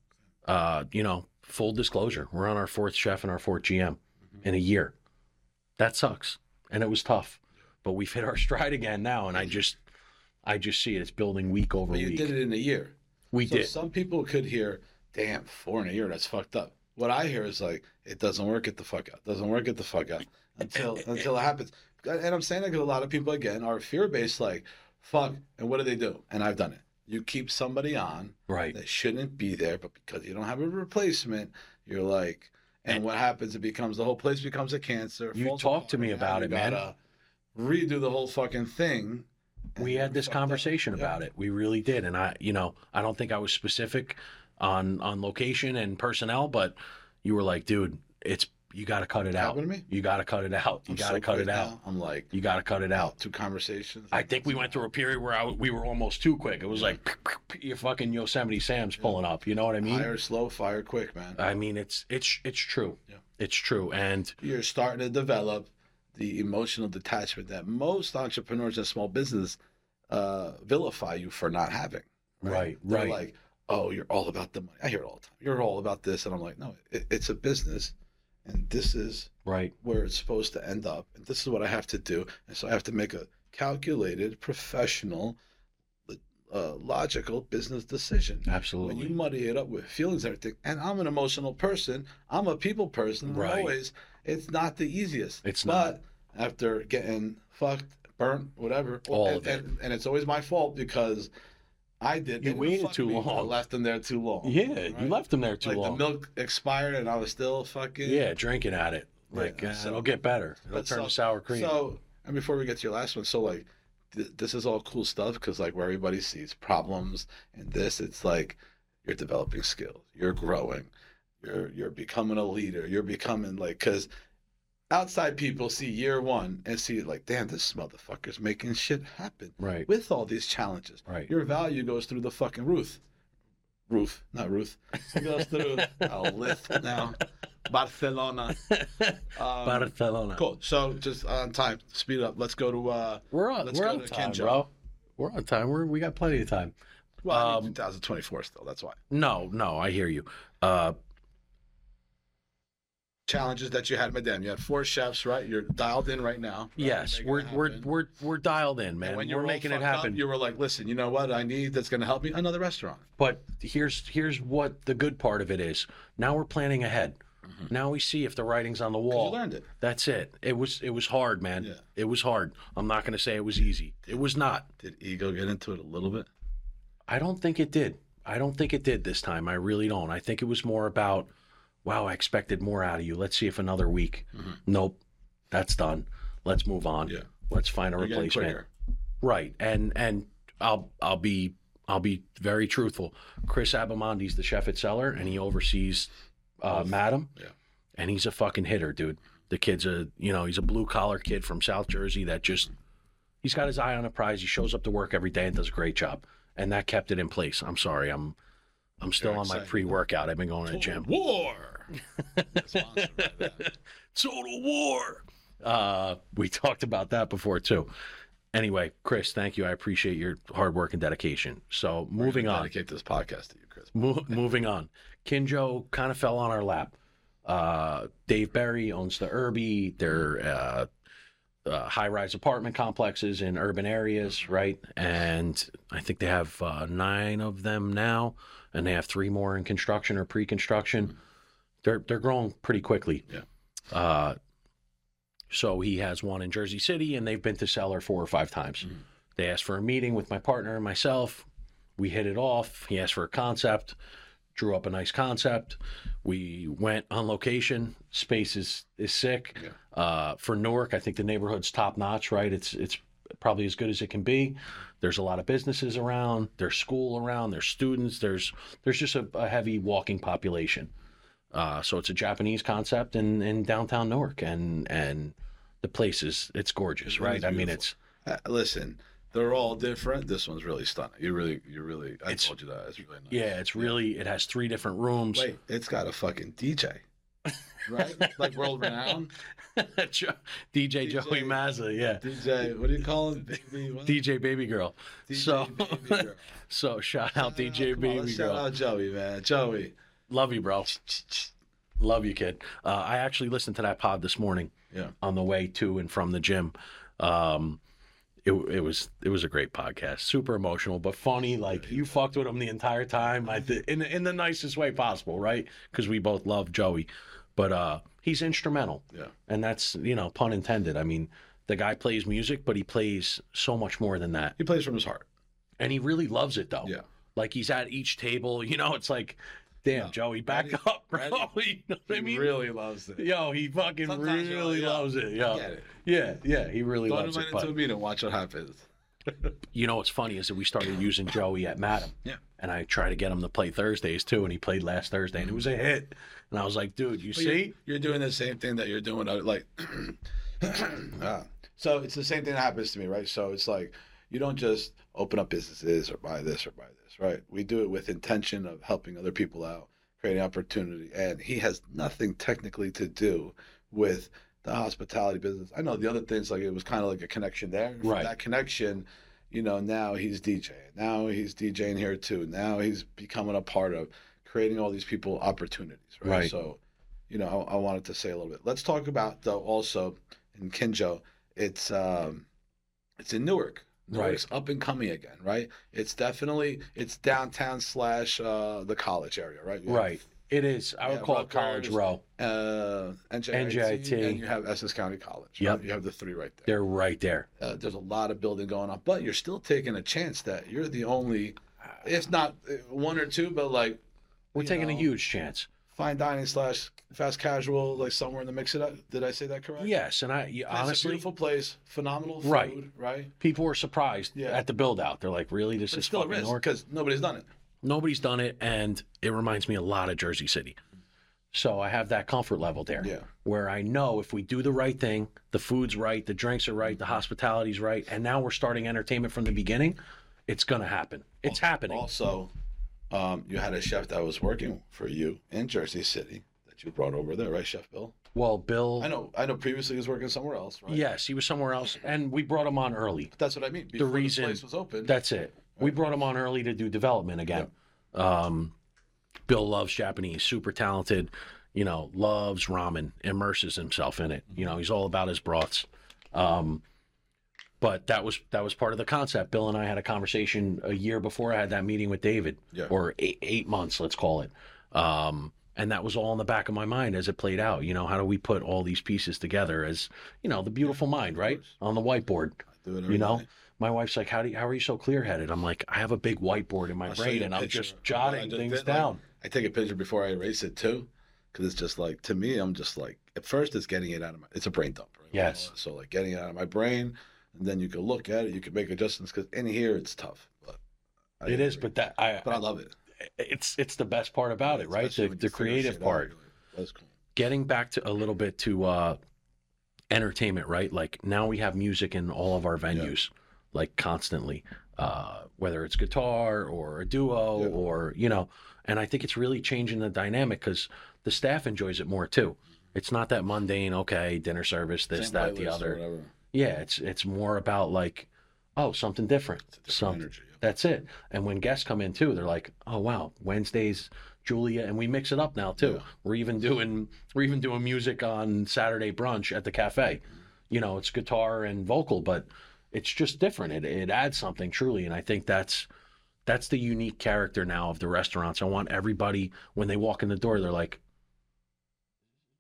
Yeah. You know, full disclosure, we're on our fourth chef and our fourth GM in a year. That sucks. And it was tough. But we've hit our stride again now, and I just see it. It's building week over week. You did it in a year. We did. Some people could hear, damn, 4 in a year, that's fucked up. What I hear is like, it doesn't work, get the fuck out. Doesn't work, get the fuck out. Until it happens. And I'm saying that because a lot of people, again, are fear-based, like, fuck, and what do they do? And I've done it. You keep somebody on that shouldn't be there, but because you don't have a replacement, you're like, and what happens, it becomes, the whole place becomes a cancer. You talked to me about it, man. Redo the whole fucking thing. We had this conversation about it. We really did. And I, you know, I don't think I was specific on location and personnel, but you were like, dude, you got to cut it out. You got to cut it out. You got to cut it out. I'm like, you got to cut it out. 2 conversations. I think we went through a period where we were almost too quick. It was like, you're fucking Yosemite Sam's pulling up. You know what I mean? Fire slow, fire quick, man. I mean, it's true. Yeah. It's true. And you're starting to develop the emotional detachment that most entrepreneurs and small business vilify you for not having. Right, right. They're like, oh, you're all about the money. I hear it all the time. You're all about this. And I'm like, no, it's a business. And this is where it's supposed to end up. And this is what I have to do. And so I have to make a calculated, professional, logical business decision. Absolutely. When you muddy it up with feelings and everything, and I'm an emotional person, I'm a people person. Right. Always, it's not the easiest. It's not. But after getting fucked, burnt, whatever, and it's always my fault because I did. You waited too long. I left them there too long. Yeah, right? You left them there too long. The milk expired and I was still fucking... Yeah, drinking at it. Like, so, it'll get better. It'll turn to sour cream. So, and before we get to your last one, so like, this is all cool stuff because like where everybody sees problems and this, it's like you're developing skills. You're growing. You're becoming a leader. You're becoming like... Because outside people see year one and see like, damn, this motherfucker's making shit happen with all these challenges. Right. Your value goes through the fucking roof. Roof, not Ruth. It goes through a lift now. Barcelona. Barcelona. Cool. So just on time, speed up. Let's go to Kinjo. Bro. We're on time. We got plenty of time. Well, I mean, 2024 still, that's why. No, I hear you. Challenges that you had, Madam. You had 4 chefs, right? You're dialed in right now. Right? Yes, we're dialed in, man. When we're making it happen. Up, you were like, listen, you know what I need that's going to help me? Another restaurant. But here's what the good part of it is. Now we're planning ahead. Mm-hmm. Now we see if the writing's on the wall. You learned it. That's it. It was hard, man. Yeah. It was hard. I'm not going to say it was easy. It was not. Did ego get into it a little bit? I don't think it did. I don't think it did this time. I really don't. I think it was more about... Wow, I expected more out of you. Let's see if another week. Mm-hmm. Nope, that's done. Let's move on. Yeah. Let's find a replacement. Right, and I'll be very truthful. Chris Abamondi's the chef at Cellar, and he oversees Madam. Yeah, and he's a fucking hitter, dude. The kid's he's a blue collar kid from South Jersey that just he's got his eye on a prize. He shows up to work every day and does a great job, and that kept it in place. I'm sorry, I'm still on my pre-workout. I've been going to the gym. War. Total War. We talked about that before too. Anyway, Chris, thank you. I appreciate your hard work and dedication. So moving on. I dedicate this podcast to you, Chris. Moving on. Kinjo kind of fell on our lap. Dave Berry owns the Irby. They're high-rise apartment complexes in urban areas, right? And I think they have 9 of them now. And they have 3 more in construction or pre-construction. Mm-hmm. They're growing pretty quickly. Yeah. So he has one in Jersey City, and they've been to Cellar 4 or 5 times. Mm-hmm. They asked for a meeting with my partner and myself. We hit it off. He asked for a concept. drew up a nice concept. We went on location. Space is sick. Yeah. For Newark, I think the neighborhood's top notch, right? It's probably as good as it can be. There's a lot of businesses around. There's school around. There's students. There's just a heavy walking population. So it's a Japanese concept in downtown Newark, and the place it's gorgeous, right? I mean, it's listen. They're all different. This one's really stunning. You really. I told you that. It's really nice. Yeah, it's really. It has 3 different rooms. Wait, it's got a fucking DJ, right? Like world renowned. DJ Joey Mazza. Yeah. DJ. What do you call him? DJ Baby Girl. So shout out DJ Baby Girl. Shout out Joey, man. Joey. Love you, bro. Love you, kid. I actually listened to that pod this morning. Yeah. On the way to and from the gym. It was a great podcast, super emotional but funny. Like you fucked with him the entire time, in the nicest way possible, right? Because we both love Joey, but he's instrumental, yeah. And that's pun intended. I mean, the guy plays music, but he plays so much more than that. He plays from his heart, and he really loves it though. Yeah, like he's at each table. It's like, damn, no, Joey, back up, bro. You know what I mean? He really loves it. Yo, he fucking sometimes really loves it. Yo. It. Yeah, he really loves it. Don't invite him to a meeting. Watch what happens. What's funny is that we started using Joey at Madam. Yeah. And I tried to get him to play Thursdays, too, and he played last Thursday, and it was a hit. And I was like, dude, see? You're doing the same thing that you're doing. So it's the same thing that happens to me, right? So it's like you don't just open up businesses or buy this or buy that. Right. We do it with intention of helping other people out, creating opportunity. And he has nothing technically to do with the hospitality business. I know the other things, like it was kind of like a connection there. Right. From that connection, now he's DJing. Now he's DJing here too. Now he's becoming a part of creating all these people opportunities. Right. So, I wanted to say a little bit. Let's talk about, though, also in Kinjo, it's in Newark. Right. It's up and coming again, right? It's definitely, downtown / the college area, right? Right. It is. I would call it College Row. NJIT. And you have Essex County College. Yep. Right? You have the 3 right there. They're right there. There's a lot of building going on, but you're still taking a chance that you're the only, if not one or two, but like. We're taking a huge chance. Fine dining / fast casual, like somewhere in the mix. Did I say that correct? Yes, and honestly, it's a beautiful place, phenomenal food, right? People were surprised at the build out. They're like, really, this is still a risk because nobody's done it. Nobody's done it, and it reminds me a lot of Jersey City. So I have that comfort level there, where I know if we do the right thing, the food's right, the drinks are right, the hospitality's right, and now we're starting entertainment from the beginning. It's gonna happen. It's happening. Also. You had a chef that was working for you in Jersey City that you brought over there, right, Chef Bill? Well, Bill... I know previously he was working somewhere else, right? Yes, he was somewhere else, and we brought him on early. But that's what I mean. Before the reason... the place was open. That's it. Right. We brought him on early to do development again. Yeah. Bill loves Japanese, super talented, loves ramen, immerses himself in it. Mm-hmm. He's all about his broths. But that was part of the concept. Bill and I had a conversation a year before I had that meeting with David, or eight months, let's call it. And that was all in the back of my mind as it played out. How do we put all these pieces together as, the beautiful mind, right? On the whiteboard, night. My wife's like, how are you so clear-headed? I'm like, I have a big whiteboard in my brain, and I'm just jotting things down. I take a picture before I erase it, too, because it's just like, to me, I'm just like, at first it's getting it out of my, it's a brain dump, right? Yes. So like getting it out of my brain. And then you can look at it. You can make adjustments because in here it's tough. But it is, but I love it. It's the best part about it, right? The creative part. That's cool. Getting back to a little bit to entertainment, right? Like now we have music in all of our venues, like constantly, whether it's guitar or a duo or And I think it's really changing the dynamic because the staff enjoys it more too. It's not that mundane. Okay, dinner service, this, same that, the other. Or whatever. Yeah, it's more about like, oh, something different. Something. Energy, that's it. And when guests come in too, they're like, oh wow, Wednesdays, Julia, and we mix it up now too. Yeah. We're even doing music on Saturday brunch at the cafe. It's guitar and vocal, but it's just different. It adds something truly, and I think that's the unique character now of the restaurants. I want everybody when they walk in the door, they're like,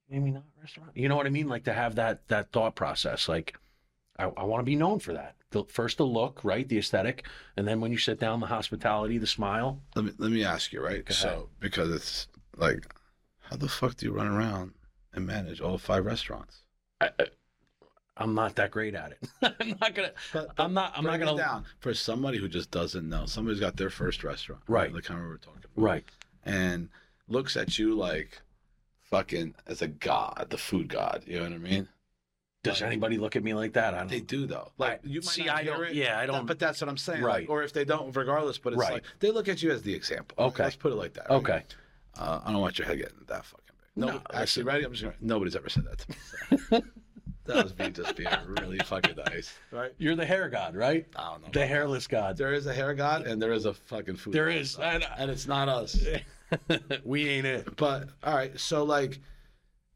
maybe not a restaurant. You know what I mean? Like to have that thought process, like. I want to be known for that. First the look, right? The aesthetic. And then when you sit down, the hospitality, the smile. Let me ask you, right? So, because it's like, how the fuck do you run around and manage all 5 restaurants? I'm not that great at it. I'm not gonna. For somebody who just doesn't know, somebody's got their first restaurant. Right. The kind we were talking about. Right. And looks at you like fucking as a god, the food god. You know what I mean? Does anybody look at me like that? I don't. They do though. Like you might see, not hear I don't. It, yeah, I don't. But that's what I'm saying. Right. Like, or if they don't, regardless. But it's like they look at you as the example. Okay. Let's put it like that. Right? Okay. I don't want your head getting that fucking big. No. Actually, right? I'm just gonna, nobody's ever said that to me. So. That was me just being really fucking nice, right? You're the hair god, right? I don't know. The hairless god. There is a hair god, and there is a fucking food. There is, and it's not us. We ain't it. But all right, so like,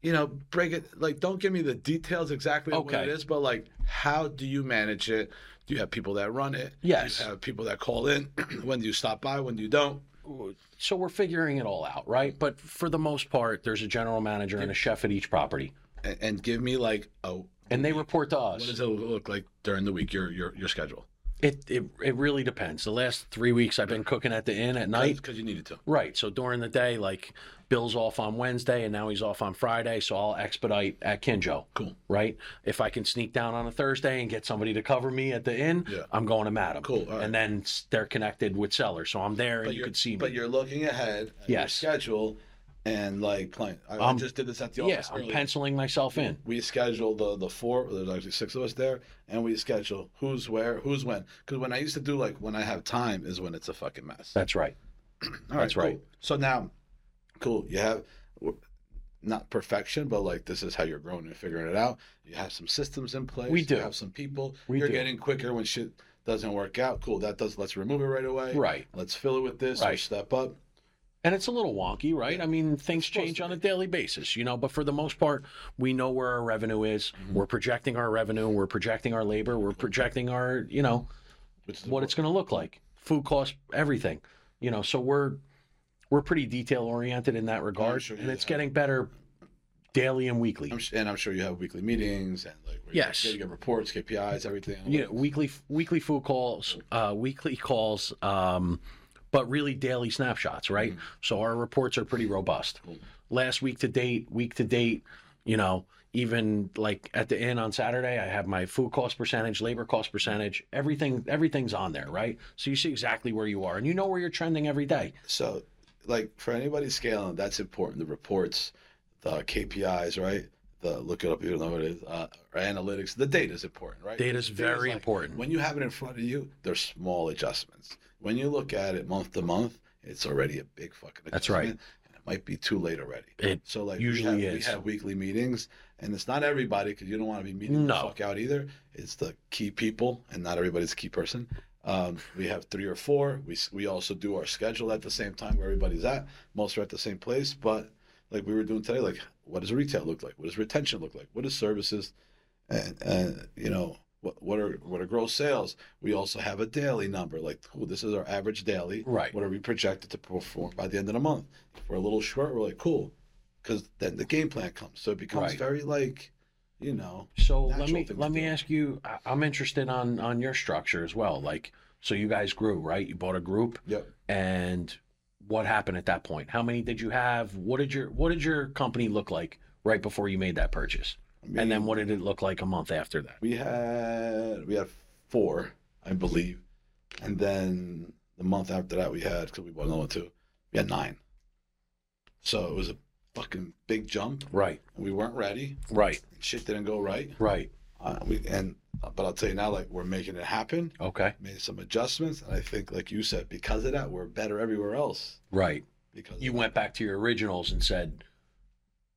you know, break it. Like, don't give me the details exactly of what it is, but like, how do you manage it? Do you have people that run it? Yes. Do you have people that call in? When do you stop by? When do you don't? So we're figuring it all out, right? But for the most part, there's a general manager and a chef at each property. And give me like and they report to us. What does it look like during the week? Your schedule. It really depends. The last 3 weeks I've been cooking at the inn at night because you needed to. Right. So during the day, like Bill's off on Wednesday and now he's off on Friday, so I'll expedite at Kinjo. Cool. Right. If I can sneak down on a Thursday and get somebody to cover me at the inn, I'm going to Madam. Cool. All right. And then they're connected with Cellar, so I'm there and you could see me. But you're looking ahead at your schedule. And like playing, I just did this at the office. Yeah, I'm penciling myself in. We schedule the 4. There's actually 6 of us there, and we schedule who's where, who's when. Because when I used to do like when I have time is when it's a fucking mess. That's right. All right, that's cool. So now, cool. You have not perfection, but like this is how you're growing and figuring it out. You have some systems in place. We do. You have some people. You're getting quicker when shit doesn't work out. Cool. That does. Let's remove it right away. Right. Let's fill it with this. Right. Or step up. And it's a little wonky, right? I mean, things change on a daily basis, you know, but for the most part, we know where our revenue is. Mm-hmm. We're projecting our revenue. We're projecting our labor. We're projecting our, you know, what it's going to look like. Food costs, everything, you know, so we're pretty detail-oriented in that regard. Sure, and it's getting better daily and weekly. I'm sure you have weekly meetings and like where you get reports, KPIs, everything. You know, weekly food calls, but really daily snapshots, right? Mm-hmm. So our reports are pretty robust. Cool. Last week to date, you know, even like at the inn on Saturday, I have my food cost percentage, labor cost percentage, everything's on there, right? So you see exactly where you are and you know where you're trending every day. So like for anybody scaling, that's important. The reports, the KPIs, right? The look it up, you know what it is, analytics, the data is important, right? Data is very important. When you have it in front of you, there's small adjustments. When you look at it month to month, it's already a big fucking adjustment. That's right. And it might be too late already. We have weekly meetings, and it's not everybody because you don't want to be meeting the fuck out either. It's the key people, and not everybody's a key person. We have 3 or 4. We also do our schedule at the same time where everybody's at. Most are at the same place, but like we were doing today, like what does retail look like? What does retention look like? What is services? And you know. What are gross sales? We also have a daily number. Like, this is our average daily. Right. What are we projected to perform by the end of the month? If we're a little short, we're like, cool. Because then the game plan comes. So it becomes very like, you know. So let me ask you, I'm interested on your structure as well. Like, so you guys grew, right? You bought a group. Yep. And what happened at that point? How many did you have? What did your company look like right before you made that purchase? I mean, and then what did it look like a month after that? We had 4, I believe. And then the month after that we had, because we bought another one too, we had 9. So it was a fucking big jump. Right. And we weren't ready. Right. Shit didn't go right. Right. But I'll tell you now, like, we're making it happen. Okay. Made some adjustments. And I think, like you said, because of that, we're better everywhere else. Right. Because you went back to your originals and said...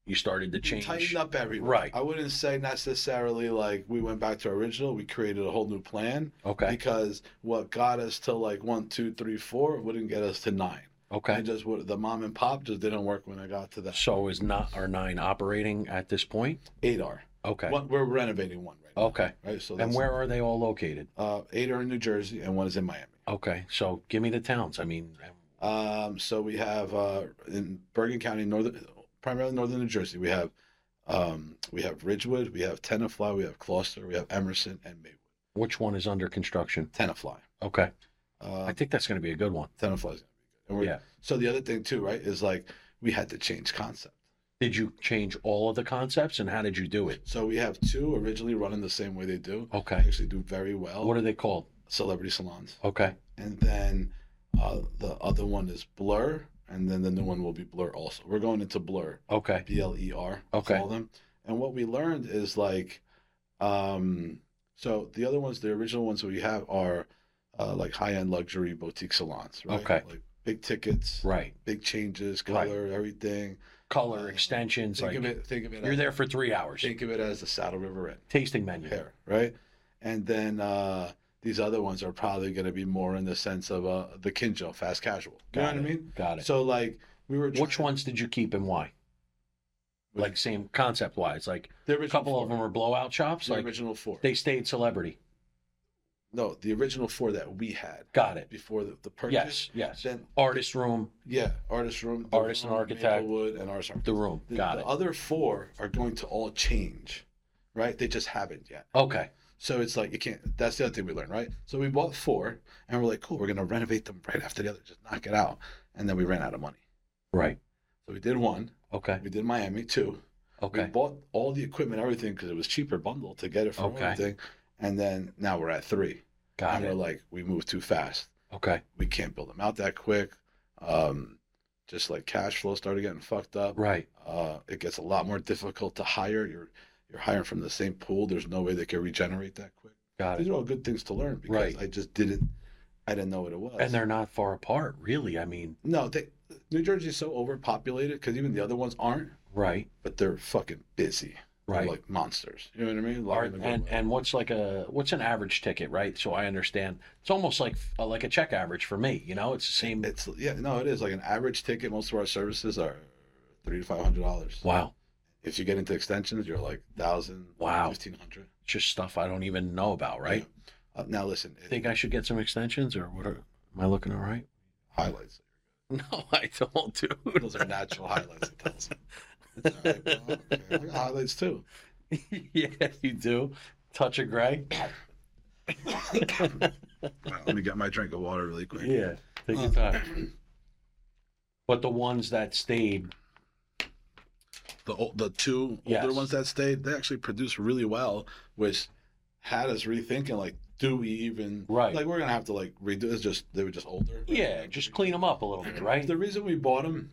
You started to change. We tightened up everything. Right. I wouldn't say necessarily like we went back to our original. We created a whole new plan. Okay. Because what got us to like 1, 2, 3, 4 wouldn't get us to 9. Okay. And just the mom and pop just didn't work when I got to that. So is not our 9 operating at this point? 8 are. Okay. We're renovating 1 right now. Okay. Right. So. And where are they all located? 8 are in New Jersey and 1 is in Miami. Okay. So give me the towns. I mean. So we have in Bergen County, primarily northern New Jersey. We have We have Ridgewood, we have Tenafly, we have Gloucester, we have Emerson, and Maywood. Which one is under construction? Tenafly. Okay. I think that's going to be a good one. Tenafly is going to be good. Yeah. So the other thing too, right, is like we had to change concept. Did you change all of the concepts, and how did you do it? So we have two originally running the same way they do. Okay. They actually do very well. What are they called? Celebrity Salons. Okay. And then the other one is Blur, and then the new one will be Blur also. We're going into Blur. Okay. BLER. Okay. Call them. And what we learned is like, so the other ones, the original ones we have are like high-end luxury boutique salons, right? Okay. Like big tickets. Right. Big changes, color, right. Everything. Color, extensions. Think of it. You're there for 3 hours. Think of it as the Saddle River Inn. Tasting menu. Here, right? And then... these other ones are probably going to be more in the sense of the Kinjo, fast casual. You know what I mean? Got it. So, like, we were... Which ones did you keep and why? Like, same concept-wise. Like, a couple of them were blowout shops. The original four. They stayed celebrity. No, the original four that we had. Got it. Before the purchase. Yes, yes. Then, artist room. Yeah, artist room. Artist and architect. Maplewood and artist architect. The room. Got it. The other four are going to all change, right? They just haven't yet. Okay. So it's like, you can't, that's the other thing we learned, right? So we bought four and we're like, cool, we're going to renovate them right after the other, just knock it out. And then we ran out of money. Right. So we did one. Okay. We did Miami, two. Okay. We bought all the equipment, everything, because it was cheaper bundle to get it from everything. And then now we're at three. Got it. And we're like, we moved too fast. Okay. We can't build them out that quick. Just like cash flow started getting fucked up. Right. It gets a lot more difficult to hire your... You're hiring from the same pool. There's no way they can regenerate that quick. Got it. These are all good things to learn because I didn't know what it was. And they're not far apart, really. I mean, no, New Jersey is so overpopulated because even the other ones aren't. Right. But they're fucking busy. Right. They're like monsters. You know what I mean? And what's an average ticket, right? So I understand it's almost like a check average for me. You know, it's the same. It is like an average ticket. Most of our services are $300 to $500. Wow. If you get into extensions, you're like 1,000, wow. 1,500. It's just stuff I don't even know about, right? Yeah. Now, listen. Think I should get some extensions, or what? Am I looking all right? Highlights. No, I don't, dude. Those are natural highlights. It's all right, bro. I got highlights, too. Yeah, you do. Touch of gray. Let me get my drink of water really quick. Yeah, take your time. But the ones that stayed... The two older ones that stayed, they actually produced really well, which had us rethinking, like, do we even... Right. Like, we're going to have to, like, redo... It's just, they were just older. Yeah, just clean them up a little bit, right? The reason we bought them,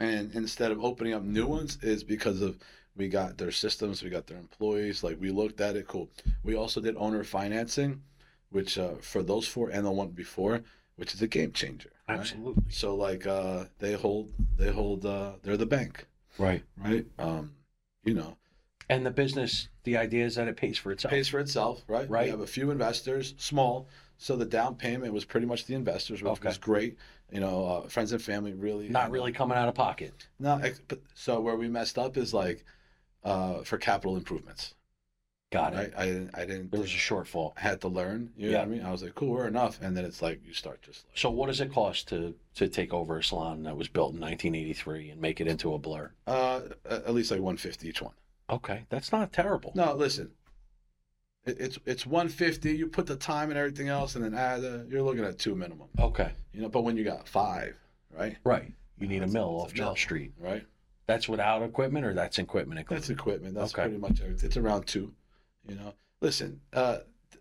and instead of opening up new ones, is because of we got their systems, we got their employees. Like, we looked at it, cool. We also did owner financing, which for those four and the one before, which is a game changer. Right? Absolutely. So, like, they're the bank. Right. You know, and the business, the idea is that it pays for itself. Right? Right. We have a few investors, small, so the down payment was pretty much the investors, which was great. You know, friends and family really not really coming out of pocket. No, but so where we messed up is like for capital improvements. Got it. Right? I didn't. There was a shortfall. I had to learn. You know what I mean? I was like, cool, we're enough, and then it's like you start just. Like, so what does it cost to take over a salon that was built in 1983 and make it into a Blur? At least like $150 each one. Okay, that's not terrible. No, listen, it's $150. You put the time and everything else, and then add. You're looking at $2 minimum. Okay. You know, but when you got $5, right? Right. You need a mill off Jump Street, right? That's without equipment, or that's equipment. That's equipment. That's pretty much everything. It's around $2. You know, listen,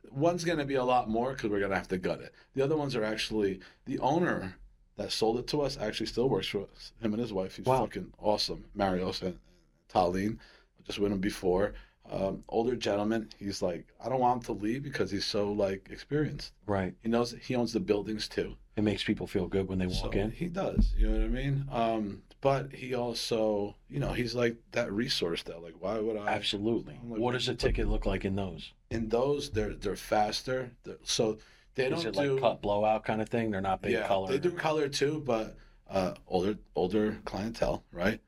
one's going to be a lot more because we're going to have to gut it. The other ones are actually, the owner that sold it to us actually still works for us, him and his wife. He's fucking awesome. Marios and Taline, just with him before. Older gentleman, he's like, I don't want him to leave because he's so, like, experienced. Right. He knows he owns the buildings, too. It makes people feel good when they walk in. He does. You know what I mean? But he also, you know, he's like that resource that, like, why would I? Absolutely. Like, what does a ticket look like in those? In those, they're faster. So they don't do... Is it like cut blowout kind of thing? They're not big color? Yeah, they do color too, but older clientele, right?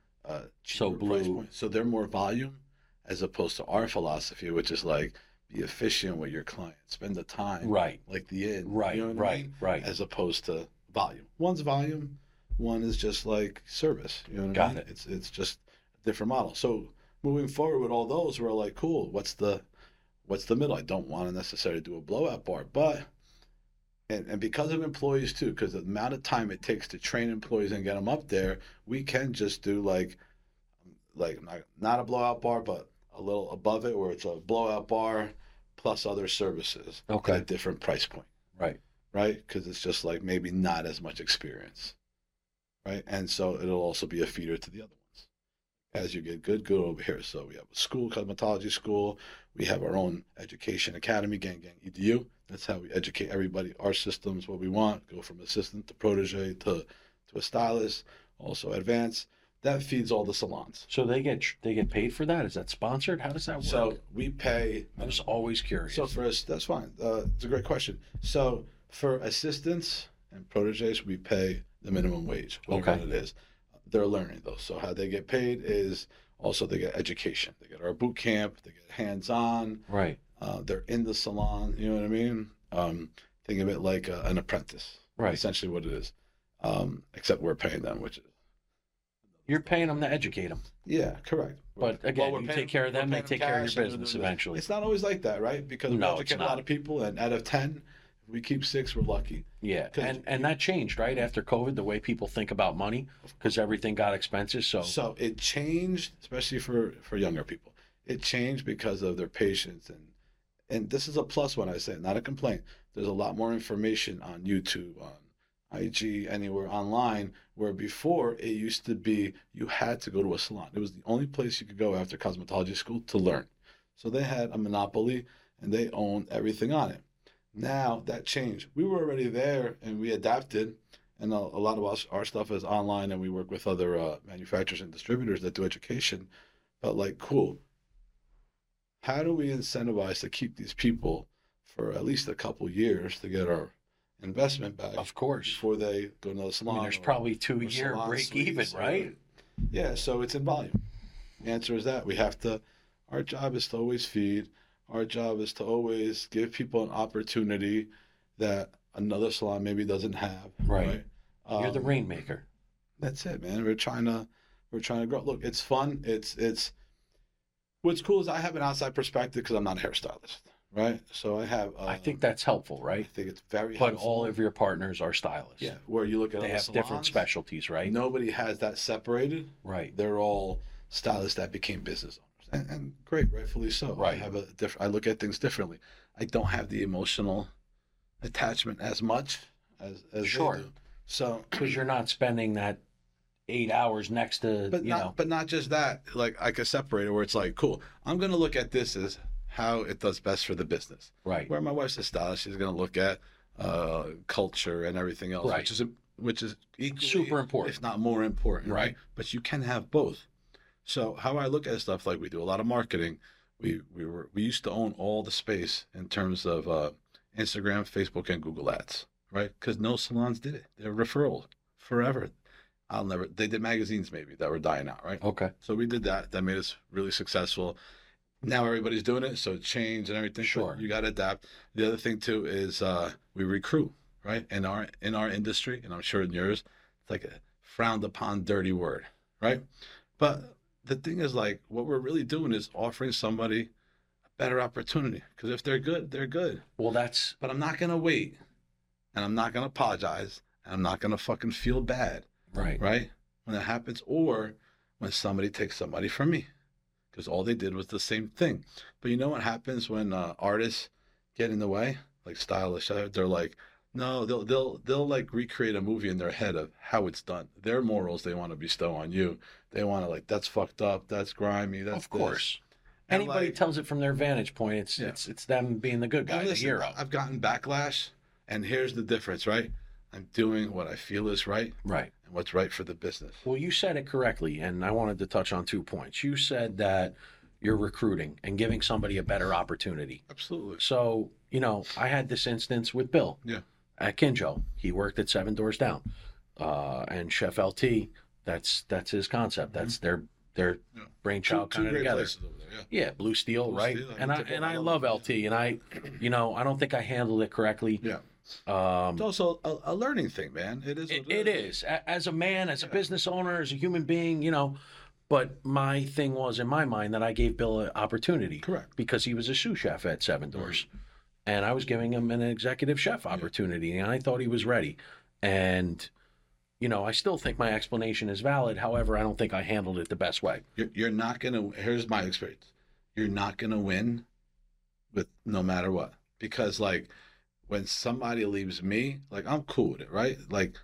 So blue. So they're more volume as opposed to our philosophy, which is like, be efficient with your client. Spend the time. Right. Like the end. Right, you know what I mean? Right. As opposed to volume. One's volume. One is just like service, you know what I mean? It's just a different model. So moving forward with all those, we're like, cool, what's the middle? I don't want to necessarily do a blowout bar, but and because of employees too, because the amount of time it takes to train employees and get them up there, we can just do like not a blowout bar, but a little above it where it's a blowout bar plus other services at a different price point. Right? Because it's just like maybe not as much experience. Right? And so it'll also be a feeder to the other ones. As you get good over here. So we have a school, cosmetology school. We have our own education academy, Gang EDU. That's how we educate everybody. Our system's what we want. Go from assistant to protege to a stylist, also advanced. That feeds all the salons. So they get paid for that? Is that sponsored? How does that work? So we pay. I'm just always curious. So for us, that's fine. It's a great question. So for assistants and proteges, we pay the minimum wage. It is. They're learning though. So how they get paid is also they get education. They get our boot camp. They get hands-on. Right. They're in the salon. You know what I mean? Think of it like an apprentice. Right. Essentially what it is. Except we're paying them, which is. You're paying them to educate them. Yeah, correct. But again, you take care of them, they take care of your business eventually. It's not always like that, right? Because we educate a lot of people, and out of 10, if we keep 6, we're lucky. Yeah, and that changed, right? After COVID, the way people think about money, because everything got expensive. So it changed, especially for younger people. It changed because of their patience. And this is a plus one, I say, not a complaint. There's a lot more information on YouTube, on IG, anywhere online, where before it used to be you had to go to a salon. It was the only place you could go after cosmetology school to learn. So they had a monopoly and they owned everything on it. Now that changed. We were already there and we adapted, and a lot of our stuff is online, and we work with other manufacturers and distributors that do education. But like, cool, how do we incentivize to keep these people for at least a couple years to get our investment back, of course, before they go to another salon? There's probably 2-year break even, right? Yeah, so it's in volume. The answer is that we have to. Our job is to always feed. Our job is to always give people an opportunity that another salon maybe doesn't have. Right. You're the rainmaker. That's it, man. We're trying to grow. Look, it's fun. It's what's cool is I have an outside perspective because I'm not a hairstylist. Right, so I have. I think that's helpful, right? I think it's very helpful. But all of your partners are stylists. Yeah, where you look at they have salons, different specialties, right? Nobody has that separated. Right, they're all stylists that became business owners, and great, rightfully so. Right, I look at things differently. I don't have the emotional attachment as much as sure. They do. So because you're not spending that 8 hours next to, but not just that. Like I could separate it where it's like, cool, I'm going to look at this as how it does best for the business. Right. Where my wife's a stylist, she's going to look at culture and everything else, right, which is equally, super important, if not more important. Right. But you can have both. So how I look at stuff, like we do a lot of marketing. We used to own all the space in terms of Instagram, Facebook, and Google Ads, right? Because no salons did it. They're referrals forever. They did magazines maybe that were dying out, right? Okay. So we did that. That made us really successful. Now everybody's doing it, so change and everything. Sure, you got to adapt. The other thing too is we recruit, right? In our industry, and I'm sure in yours, it's like a frowned upon dirty word, right? But the thing is, like, what we're really doing is offering somebody a better opportunity, because if they're good, they're good. Well, that's. But I'm not gonna wait, and I'm not gonna apologize, and I'm not gonna fucking feel bad, right? When that happens, or when somebody takes somebody from me. Because all they did was the same thing. But you know what happens when artists get in the way, like stylists? They're like, no, they'll like recreate a movie in their head of how it's done. Their morals they want to bestow on you. They want to like, that's fucked up, that's grimy, that's of course. This. Anybody like, tells it from their vantage point. It's them being the good guy, listen, the hero. I've gotten backlash, and here's the difference, right? I'm doing what I feel is right. Right. And what's right for the business. Well, you said it correctly, and I wanted to touch on 2 points. You said that you're recruiting and giving somebody a better opportunity. Absolutely. So, I had this instance with Bill. Yeah. At Kinjo. He worked at 7 Doors Down. And Chef LT, that's his concept. Mm-hmm. That's their brainchild kind of together. Places over there, yeah. Blue Steel, right? Steel, I love LT, and I don't think I handled it correctly. Yeah. It's also a learning thing, man. It is. As a man, as a business owner, as a human being, But my thing was, in my mind, that I gave Bill an opportunity. Correct. Because he was a sous chef at Seven Doors. Mm-hmm. And I was giving him an executive chef opportunity, and I thought he was ready. And, you know, I still think my explanation is valid. However, I don't think I handled it the best way. You're not going to – here's my experience. You're not going to win with no matter what. Because, like, when somebody leaves me, like, I'm cool with it, right? Like,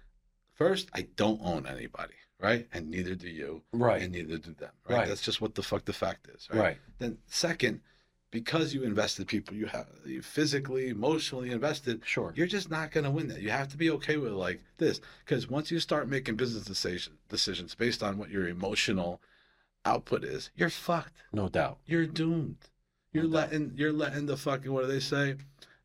first, I don't own anybody. Right? And neither do you. Right. And neither do them. Right? Right. That's just what the fact is. Right? Right. Then second, because you invested people, you physically, emotionally invested. Sure. You're just not going to win that. You have to be okay with like this. Because once you start making business decisions based on what your emotional output is, you're fucked. No doubt. You're doomed. You're letting the fucking, what do they say?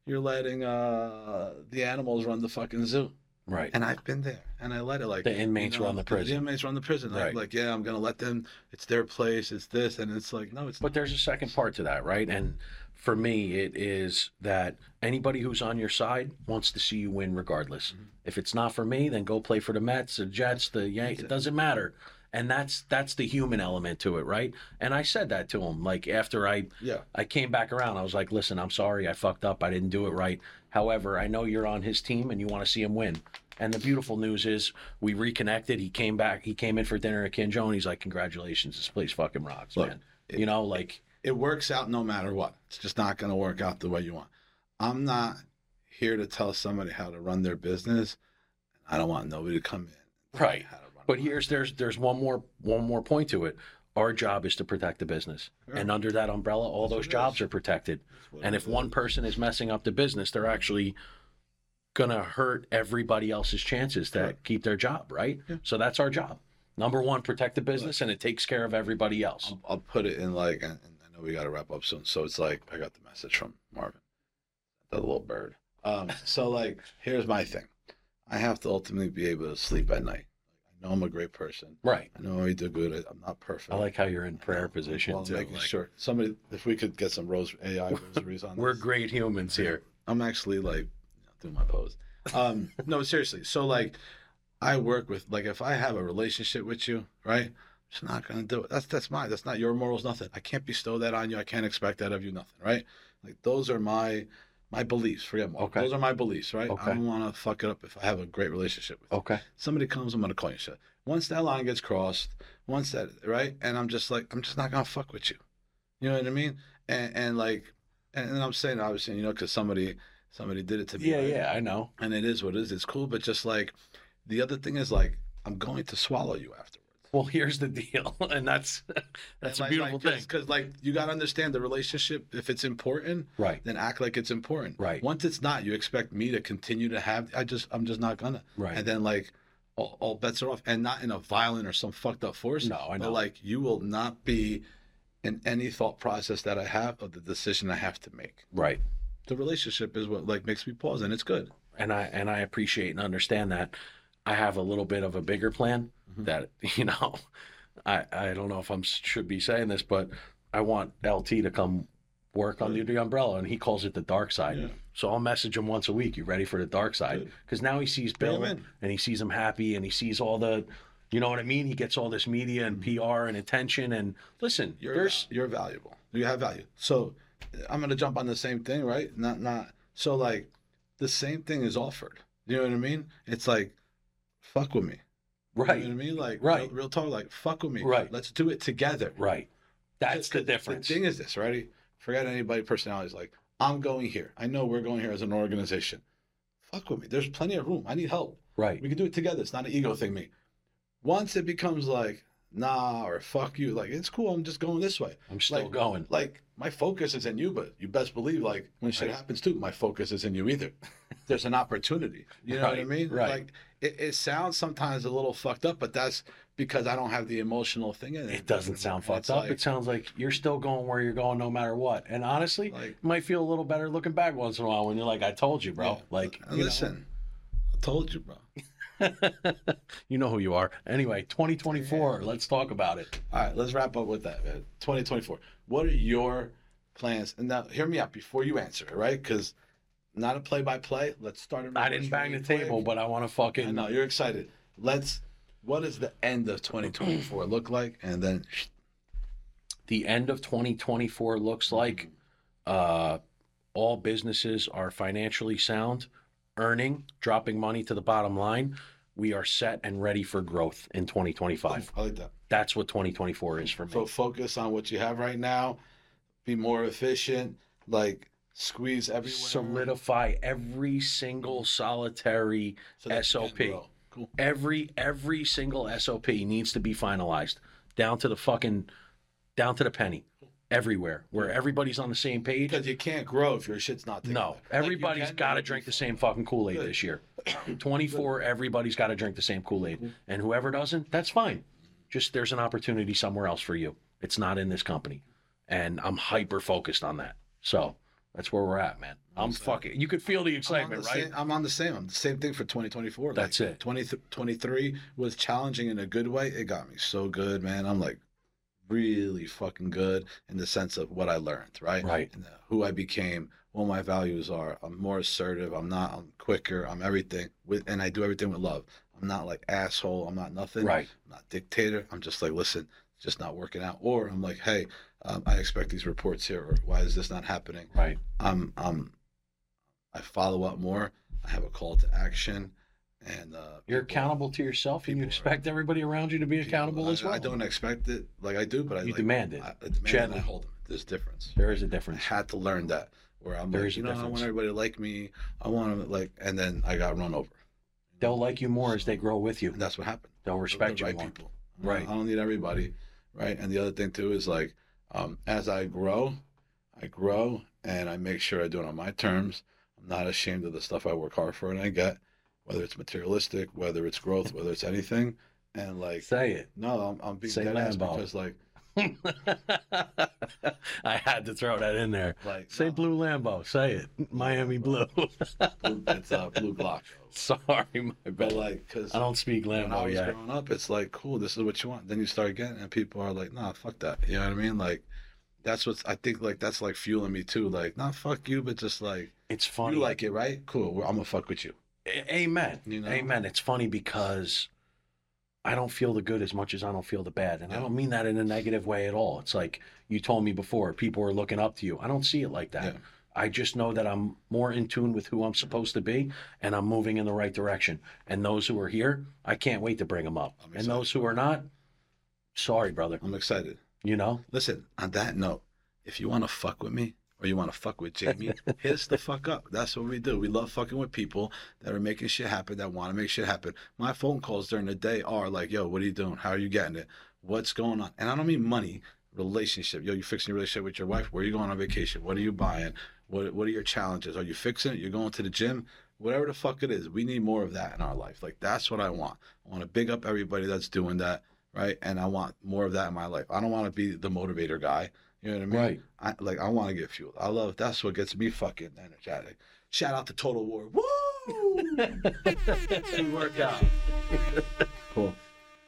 You're letting the animals run the fucking zoo. Right. And I've been there. And I let it, like, the inmates run the prison. The inmates run the prison. Right. Like, yeah, I'm going to let them. It's their place. It's this. And it's like, no, it's not. But there's a second part to that, right? And for me, it is that anybody who's on your side wants to see you win regardless. Mm-hmm. If it's not for me, then go play for the Mets, the Jets, the Yankees. It doesn't matter. And that's the human element to it, right? And I said that to him. Like, after I came back around, I was like, listen, I'm sorry. I fucked up. I didn't do it right. However, I know you're on his team and you want to see him win. And the beautiful news is we reconnected. He came back. He came in for dinner at Kinjo, and he's like, congratulations. This place fucking rocks, look, man. It works out no matter what. It's just not going to work out the way you want. I'm not here to tell somebody how to run their business. I don't want nobody to come in. Right. But there's one more point to it. Our job is to protect the business. Sure. And under that umbrella, all those jobs are protected. And if one person is messing up the business, they're actually going to hurt everybody else's chances to keep their job, right? Yeah. So that's our job. Number one, protect the business, and it takes care of everybody else. I'll put it in like, and I know we got to wrap up soon. So it's like, I got the message from Marvin, the little bird. So like, here's my thing. I have to ultimately be able to sleep at night. I know I'm a great person. Right. I know I do good. I'm not perfect. I like how you're in prayer position, well, too. Making like, sure. Somebody, if we could get some AI rosaries on this. We're great humans here. I'm actually like, doing my pose. No, seriously. So, like, I work with, like, if I have a relationship with you, right, I'm just not going to do it. That's mine. That's not your morals, nothing. I can't bestow that on you. I can't expect that of you, nothing, right? Like, those are my beliefs. Forget them. Okay. Those are my beliefs, right? Okay. I don't want to fuck it up if I have a great relationship with you. Okay. Somebody comes, I'm going to call you shit. Once that line gets crossed, right? And I'm just like, I'm just not going to fuck with you. You know what I mean? And I'm saying, obviously, you know, because somebody did it to me. Yeah, right? Yeah, I know. And it is what it is. It's cool. But just like, the other thing is like, I'm going to swallow you afterwards. Well, here's the deal. And that's and a beautiful thing. Because like, you got to understand the relationship. If it's important, right, then act like it's important. Right. Once it's not, you expect me to continue to have, I'm just not gonna. Right. And then like, all bets are off, and not in a violent or some fucked up force. No, I know. But like, you will not be in any thought process that I have of the decision I have to make. Right. The relationship is what like makes me pause, and it's good. And I appreciate and understand that. I have a little bit of a bigger plan that, you know, I don't know if I should be saying this, but I want LT to come work under the umbrella, and he calls it the dark side. Yeah. So I'll message him once a week. You ready for the dark side? Because now he sees Bill, and he sees him happy, and he sees all the, you know what I mean? He gets all this media and PR and attention. And listen, you're valuable. You have value. So I'm going to jump on the same thing, right? Not so like the same thing is offered. You know what I mean? It's like, fuck with me. Right. You know what I mean? Like, right. Real talk, like, fuck with me. Right. Let's do it together. Right. That's the difference. The thing is this, right? Forget anybody personalities. Like, I'm going here. I know we're going here as an organization. Fuck with me. There's plenty of room. I need help. Right. We can do it together. It's not an ego thing, me. Once it becomes like, nah, or fuck you, like, it's cool. I'm just going this way. I'm still like, going. Like, my focus is in you, but you best believe, like, when shit happens too, my focus is in you either. There's an opportunity. You know what I mean? Right. Like, it sounds sometimes a little fucked up, but that's because I don't have the emotional thing in it. It doesn't sound fucked up. Like, it sounds like you're still going where you're going no matter what. And honestly, like, you might feel a little better looking back once in a while when you're like, I told you, bro. Yeah. Like, listen, I told you, bro. You know who you are. Anyway, 2024, let's talk about it. All right, let's wrap up with that, man. 2024. What are your plans? And now, hear me out before you answer it, right? Because not a play-by-play. Let's start it. I didn't bang the table, but I want to fucking... I know, you're excited. Let's... What does the end of 2024 look like? And then the end of 2024 looks like all businesses are financially sound, earning, dropping money to the bottom line. We are set and ready for growth in 2025. I like that. That's what 2024 is for me. So focus on what you have right now. Be more efficient. Like squeeze everywhere. Solidify every single solitary SOP. Cool. Every single SOP needs to be finalized down to the penny. Everywhere, where everybody's on the same page. Because you can't grow if your shit's not together. No, everybody's got to drink the same fucking Kool-Aid this year. 24, everybody's got to drink the same Kool-Aid. Mm-hmm. And whoever doesn't, that's fine. Just there's an opportunity somewhere else for you. It's not in this company. And I'm hyper-focused on that. So that's where we're at, man. I'm fucking... You could feel the excitement, right? I'm the same thing for 2024. That's it. 2023 was challenging in a good way. It got me so good, man. I'm like... really fucking good in the sense of what I learned, right? And who I became, what my values are. I'm more assertive. I'm quicker. I'm everything with, and I do everything with love. I'm not like asshole. I'm not nothing. Right. I'm not dictator. I'm just like, listen, it's just not working out. Or I'm like, hey, I expect these reports here. Or why is this not happening? Right. I follow up more. I have a call to action. And you're accountable to yourself, and you expect everybody around you to be accountable as well. I don't expect it like I do, but I demand it. I demand it. I hold them. There's a difference. There is a difference. I had to learn that. Where I'm like, you know, I want everybody to like me. I want them like, and then I got run over. They'll like you more as they grow with you. And that's what happened. They'll respect you more. Right people. Right. I don't need everybody. Right. And the other thing too is like, as I grow, and I make sure I do it on my terms. I'm not ashamed of the stuff I work hard for and I get. Whether it's materialistic, whether it's growth, whether it's anything, and like say it. No, I'm being dead ass because like I had to throw that in there. Like say blue Lambo, say it, Miami blue. It's blue Glock. Sorry, my bad. Like because I don't speak Lambo. When I was growing up, it's like cool. This is what you want. Then you start getting, and people are like, nah, fuck that. You know what I mean? Like that's what's. I think like that's like fueling me too. Like nah, fuck you, but just like it's funny. You like it, right? Cool. Well, I'm gonna fuck with you. Amen. You know? Amen. It's funny because I don't feel the good as much as I don't feel the bad. And I don't mean that in a negative way at all. It's like you told me before, people are looking up to you. I don't see it like that. Yeah. I just know that I'm more in tune with who I'm supposed to be and I'm moving in the right direction. And those who are here, I can't wait to bring them up. And those who are not, sorry, brother. I'm excited. You know? Listen, on that note, if you want to fuck with me, or you want to fuck with Jamie, hit us the fuck up. That's what we do. We love fucking with people that are making shit happen, that want to make shit happen. My phone calls during the day are like, yo, what are you doing? How are you getting it? What's going on? And I don't mean money, relationship. Yo, you fixing your relationship with your wife? Where are you going on vacation? What are you buying? What are your challenges? Are you fixing it? You're going to the gym? Whatever the fuck it is, we need more of that in our life. Like, that's what I want. I want to big up everybody that's doing that, right? And I want more of that in my life. I don't want to be the motivator guy. You know what I mean? Right. I want to get fueled. I love, that's what gets me fucking energetic. Shout out to Total War. Woo! We work out. Cool.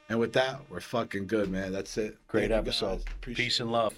And with that, we're fucking good, man. That's it. Great episode. Peace and love.